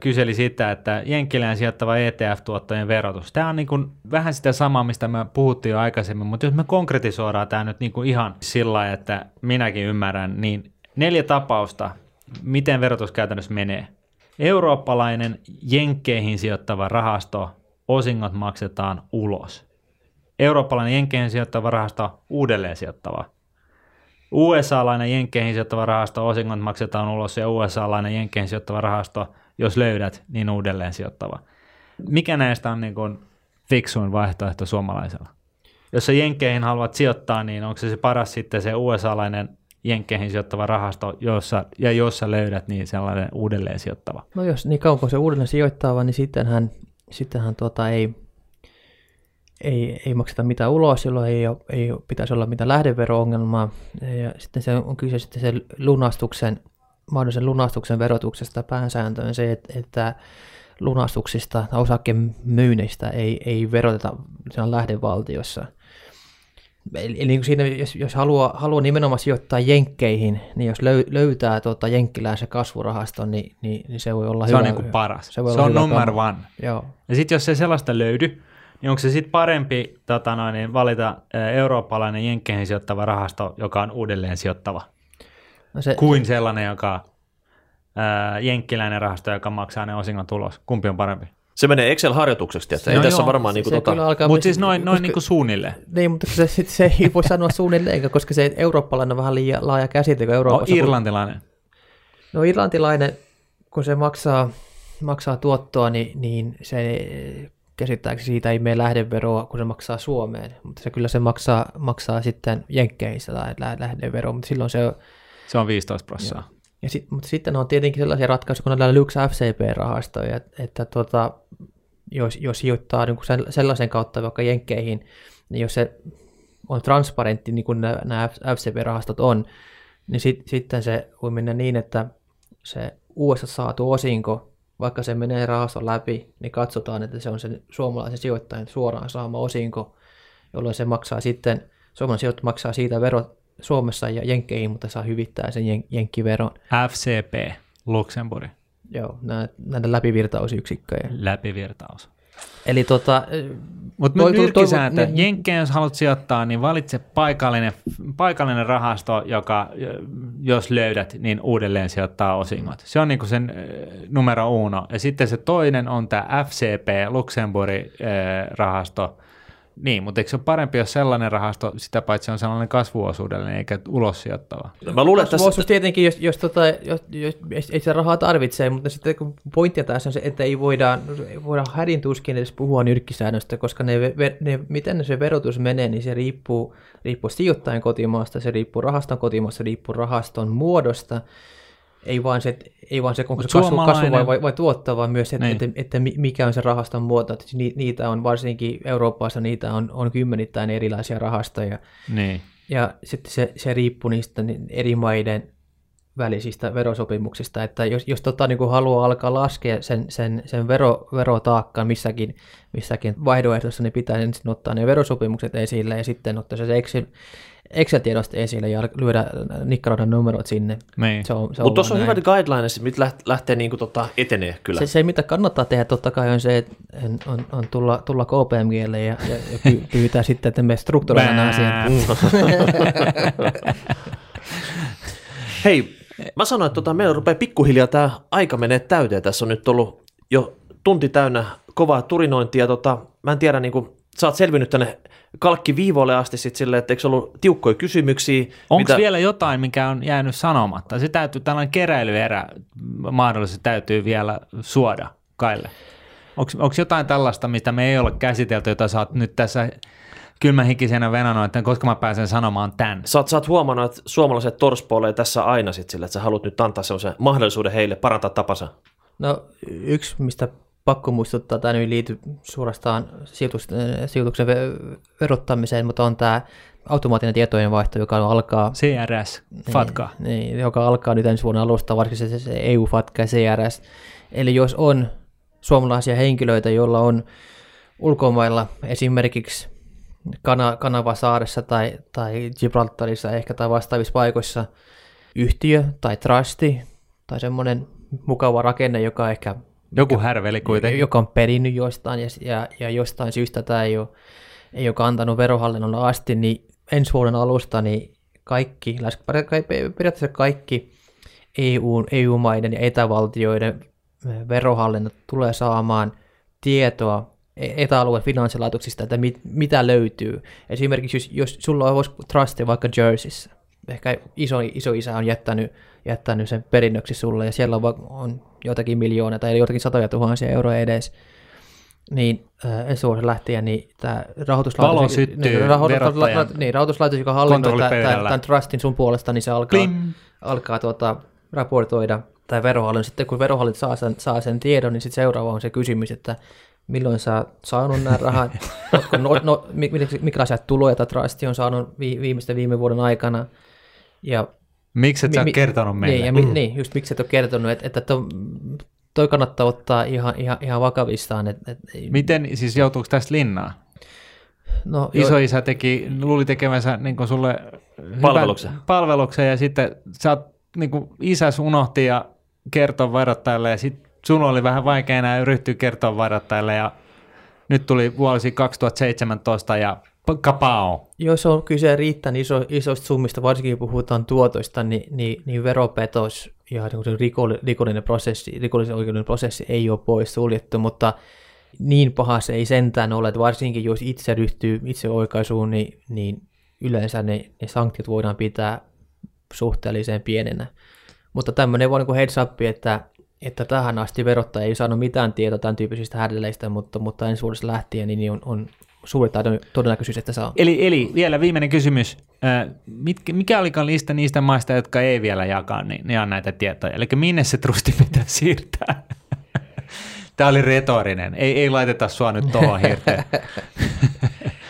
kyseli sitä, että jenkkilään sijoittava ETF-tuottojen verotus. Tämä on niin kuin vähän sitä samaa, mistä me puhuttiin jo aikaisemmin, mutta jos me konkretisoidaan tämä nyt niin kuin ihan sillä lailla, että minäkin ymmärrän, niin 4 tapausta, miten verotus käytännössä menee. Eurooppalainen jenkkeihin sijoittava rahasto, osingot maksetaan ulos. Eurooppalainen jenkkeihin sijoittava rahasto, uudelleen sijoittava. USA-lainen jenkkeihin sijoittava rahasto, osingot maksetaan ulos, ja USA-lainen jenkkeihin sijoittava rahasto, jos löydät, niin uudelleen sijoittava. Mikä näistä on niin kuin fiksuin vaihtoehto suomalaisella? Jos sä jenkkeihin haluat sijoittaa, niin onko se paras sitten se USA-lainen jenkkeihin sijoittava rahasto, jossa löydät, niin sellainen uudelleen sijoittava? No jos niin kauan kuin se uudelleen sijoittava, niin sittenhän ei makseta mitään ulos, silloin ei pitäisi olla mitään lähdevero-ongelmaa. Ja sitten se on kyse sitten sen mahdollisen lunastuksen verotuksesta. Pääsääntö on se, että lunastuksista tai osakkeen myynnistä ei veroteta lähdevaltiossa. Eli siinä, jos haluaa nimenomaan sijoittaa jenkkeihin, niin jos löytää jenkkiläisen kasvurahaston, niin se voi olla se hyvä. Se on niin kuin paras. Se on number one. Joo. Ja sitten jos ei sellaista löydy, niin onko se sitten parempi valita eurooppalainen jenkkeihin sijoittava rahasto, joka on uudelleen sijoittava, kuin sellainen, joka jenkkiläinen rahasto, joka maksaa ne osingon tulos? Kumpi on parempi? Se menee Excel-harjoitukseksi, että ei tässä varmaan niinku Mutta siis noin niinku suunnilleen. Niin, mutta se ei voi sanoa suunnilleen, koska se eurooppalainen on vähän liian laaja käsite kuin Euroopassa. No irlantilainen. No irlantilainen, kun se maksaa tuottoa, niin se käsittääkseni siitä ei mene lähdeveroa, kun se maksaa Suomeen. Mutta se kyllä se maksaa sitten jenkkeissä lähdeveroa, mutta silloin se on 15%. Mutta sitten on tietenkin sellaisia ratkaisuja, kun on täällä Lux FCP-rahastoja, että jos sijoittaa niin sellaisen kautta vaikka jenkkeihin, niin jos se on transparentti, niin kuin nämä FCP-rahastot on, niin sitten se voi mennä niin, että se USA saatu osinko, vaikka se menee rahaston läpi, niin katsotaan, että se on sen suomalaisen sijoittajan suoraan saama osinko, jolloin se maksaa sitten, suomalainen sijoittaja maksaa siitä verot Suomessa ja jenkkeihin, mutta saa hyvittää sen jenkkiveron. FCP, Luxemburg. Joo, näitä läpivirtausyksikköjä. Läpivirtaus. Eli Mutta nyt nyrkkisääntö. Jenkkeen, jos haluat sijoittaa, niin valitse paikallinen rahasto, joka, jos löydät, niin uudelleen sijoittaa osingot. Se on niinku sen numero uno. Ja sitten se toinen on tämä FCP, Luxemburg rahasto. Niin, mutta eikö se ole parempi, jos sellainen rahasto, sitä paitsi on sellainen kasvuosuudellinen eikä ulos sijoittava? Mä luulen, että kasvuosuus tietenkin, jos ei sitä rahaa tarvitse, mutta sitten kun pointtia tässä on se, että ei voida hädintuskin edes puhua nyrkkisäännöstä, koska miten se verotus menee, niin se riippuu sijoittajan kotimaasta, se riippuu rahaston kotimaasta, se riippuu rahaston muodosta. Ei vaan se, onko se kasvu vai tuottaa, vaan myös, että mikä on se rahaston muoto. Niitä on varsinkin Euroopassa, niitä on kymmenittäin erilaisia rahastoja. Niin. Ja sitten se riippuu niistä eri maiden välisistä verosopimuksista. Että jos niin kuin haluaa alkaa laskea sen verotaakkaan missäkin vaihtoehdossa, niin pitää ensin ottaa ne verosopimukset esille ja sitten ottaa se Excel-tiedosta esille ja lyödä nikkaraudan numerot sinne. Mutta tuossa on hyvät guidelines, mitä lähtee niinku etenee kyllä. Se, mitä kannattaa tehdä totta kai on se, että on tulla KPMG:lle ja pyytää sitten, että me strukturoidaan asiat. Hei, mä sanoin, että meillä rupeaa pikkuhiljaa tämä aika menee täyteen. Tässä on nyt ollut jo tunti täynnä kovaa turinointia. Mä en tiedä, niinku, sä oot selvinnyt tänne kalkkiviivoille asti sitten silleen, että eikö ollut tiukkoja kysymyksiä? Onko vielä jotain, mikä on jäänyt sanomatta? Se täytyy, tällainen keräilyerä mahdollisesti täytyy vielä suoda Kaille. Onko jotain tällaista, mitä me ei ole käsitelty, jota sä oot nyt tässä kylmähikisenä venannut, että koska mä pääsen sanomaan tämän? Sä oot huomannut, että suomalaiset torspoolee tässä aina sitten silleen, että sä haluat nyt antaa sellaisen mahdollisuuden heille parantaa tapansa. No yksi, mistä pakko muistuttaa, tämä ei liity suorastaan sijoituksen verottamiseen, mutta on tämä automaattinen tietojenvaihto, joka alkaa... CRS, FATCA. Niin, joka alkaa nyt ensi vuoden alusta, varsinkin se EU-FATCA ja CRS. Eli jos on suomalaisia henkilöitä, joilla on ulkomailla esimerkiksi Kanavasaaressa tai Gibraltarissa ehkä tai vastaavissa paikoissa yhtiö tai trusti tai semmoinen mukava rakenne, joka ehkä... Joku härveli kuitenkin. Joka on perinnyt jostain ja jostain syystä tämä ei ole kantanut verohallinnolla asti, niin ensi vuoden alusta niin periaatteessa kaikki EU-maiden ja etävaltioiden verohallinnot tulee saamaan tietoa etäalueen finanssilaitoksista, että mitä löytyy. Esimerkiksi jos sulla olisi trusti vaikka Jerseyssä, ehkä isoisä on jättänyt sen perinnöksi sulle ja siellä on jotakin miljoonaa tai jotakin satoja tuhansia euroa edes, niin ensi vuoden lähtien niin tämä rahoituslaitos, joka hallinnoi tämän trustin sun puolesta, niin se alkaa raportoida tai verohallinto. Sitten kun verohallinto saa sen tiedon, niin sitten seuraava on se kysymys, että milloin sä oot saanut nämä rahat, minkälaisia tuloja tämä trusti on saanut viime vuoden aikana ja miksi et sä ole kertonut meille? Niin, just miksi et ole kertonut, että toi kannattaa ottaa ihan vakavistaan. Miten, siis joutuuko tästä linnaan? No, isoisä teki, luuli tekemänsä niin sulle palveluksen ja sitten sä, niin isäs unohti ja kertoi varoittajalle ja sitten sun oli vähän vaikea enää ryhtyä kertoa varoittajalle ja nyt tuli vuosi 2017 ja kapao. Jos on kyse riittävän isoista summista, varsinkin puhutaan tuotoista, niin veropetos ja niin rikollinen oikeudellinen prosessi ei ole pois suljettu, mutta niin paha se ei sentään ole, että varsinkin jos itse ryhtyy itseoikaisuun, niin yleensä ne sanktiot voidaan pitää suhteellisen pienenä. Mutta tämmöinen voi niin heads up, että tähän asti verottaja ei saanut mitään tietoa tämän tyyppisistä hädeleistä, mutta ensi vuodesta lähtien niin on suuri todennäköisyys, että saa. Eli vielä viimeinen kysymys. Mikä olikaan lista niistä maista, jotka ei vielä jakaa, niin ne on näitä tietoja? Eli minne se trusti pitää siirtää? Tämä oli retorinen. Ei laiteta sua nyt tuohon hirteen.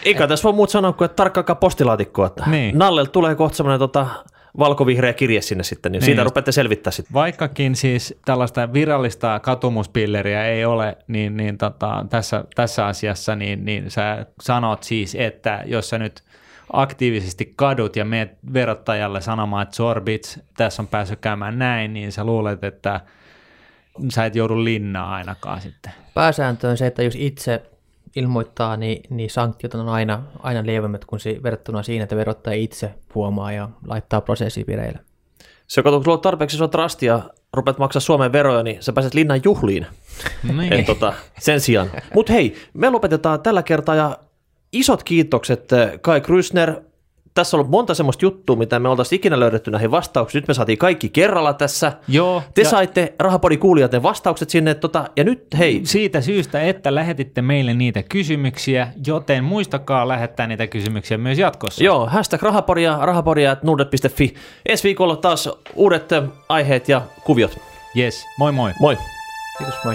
Eikä tässä voi muut sanoa kuin, että tarkkaakaan postilaatikkoa. Niin. Nallel tulee kohta semmoinen valkovihreä kirje sinne sitten, niin siitä rupeatte selvittää sitten. Vaikkakin siis tällaista virallista katumuspilleriä ei ole, niin tässä asiassa niin sä sanot siis, että jos sä nyt aktiivisesti kadut ja meet verottajalle sanomaan, että sorbits, tässä on päässyt käymään näin, niin sä luulet, että sä et joudu linnaan ainakaan sitten. Pääsääntö on se, että jos itse ilmoittaa, niin sanktiot on aina lievemmät kuin verrattuna siinä, että verottaja itse huomaa ja laittaa prosessi vireille. Se, kun luot tarpeeksi sinua trustia, rupeat maksaa Suomen veroja, niin sä pääset linnan juhliin. Sen sijaan. Mutta hei, me lopetetaan tällä kertaa ja isot kiitokset Kai Gristinen. Tässä on ollut monta semmoista juttua, mitä me oltaisiin ikinä löydetty näihin vastauksiin. Nyt me saatiin kaikki kerralla tässä. Joo, te saitte Rahapodin kuulijat ne vastaukset sinne. Ja nyt hei. Siitä syystä, että lähetitte meille niitä kysymyksiä, joten muistakaa lähettää niitä kysymyksiä myös jatkossa. Joo, #rahapodia@nuudet.fi. Ensi viikolla taas uudet aiheet ja kuviot. Yes, moi moi. Moi. Kiitos, moi.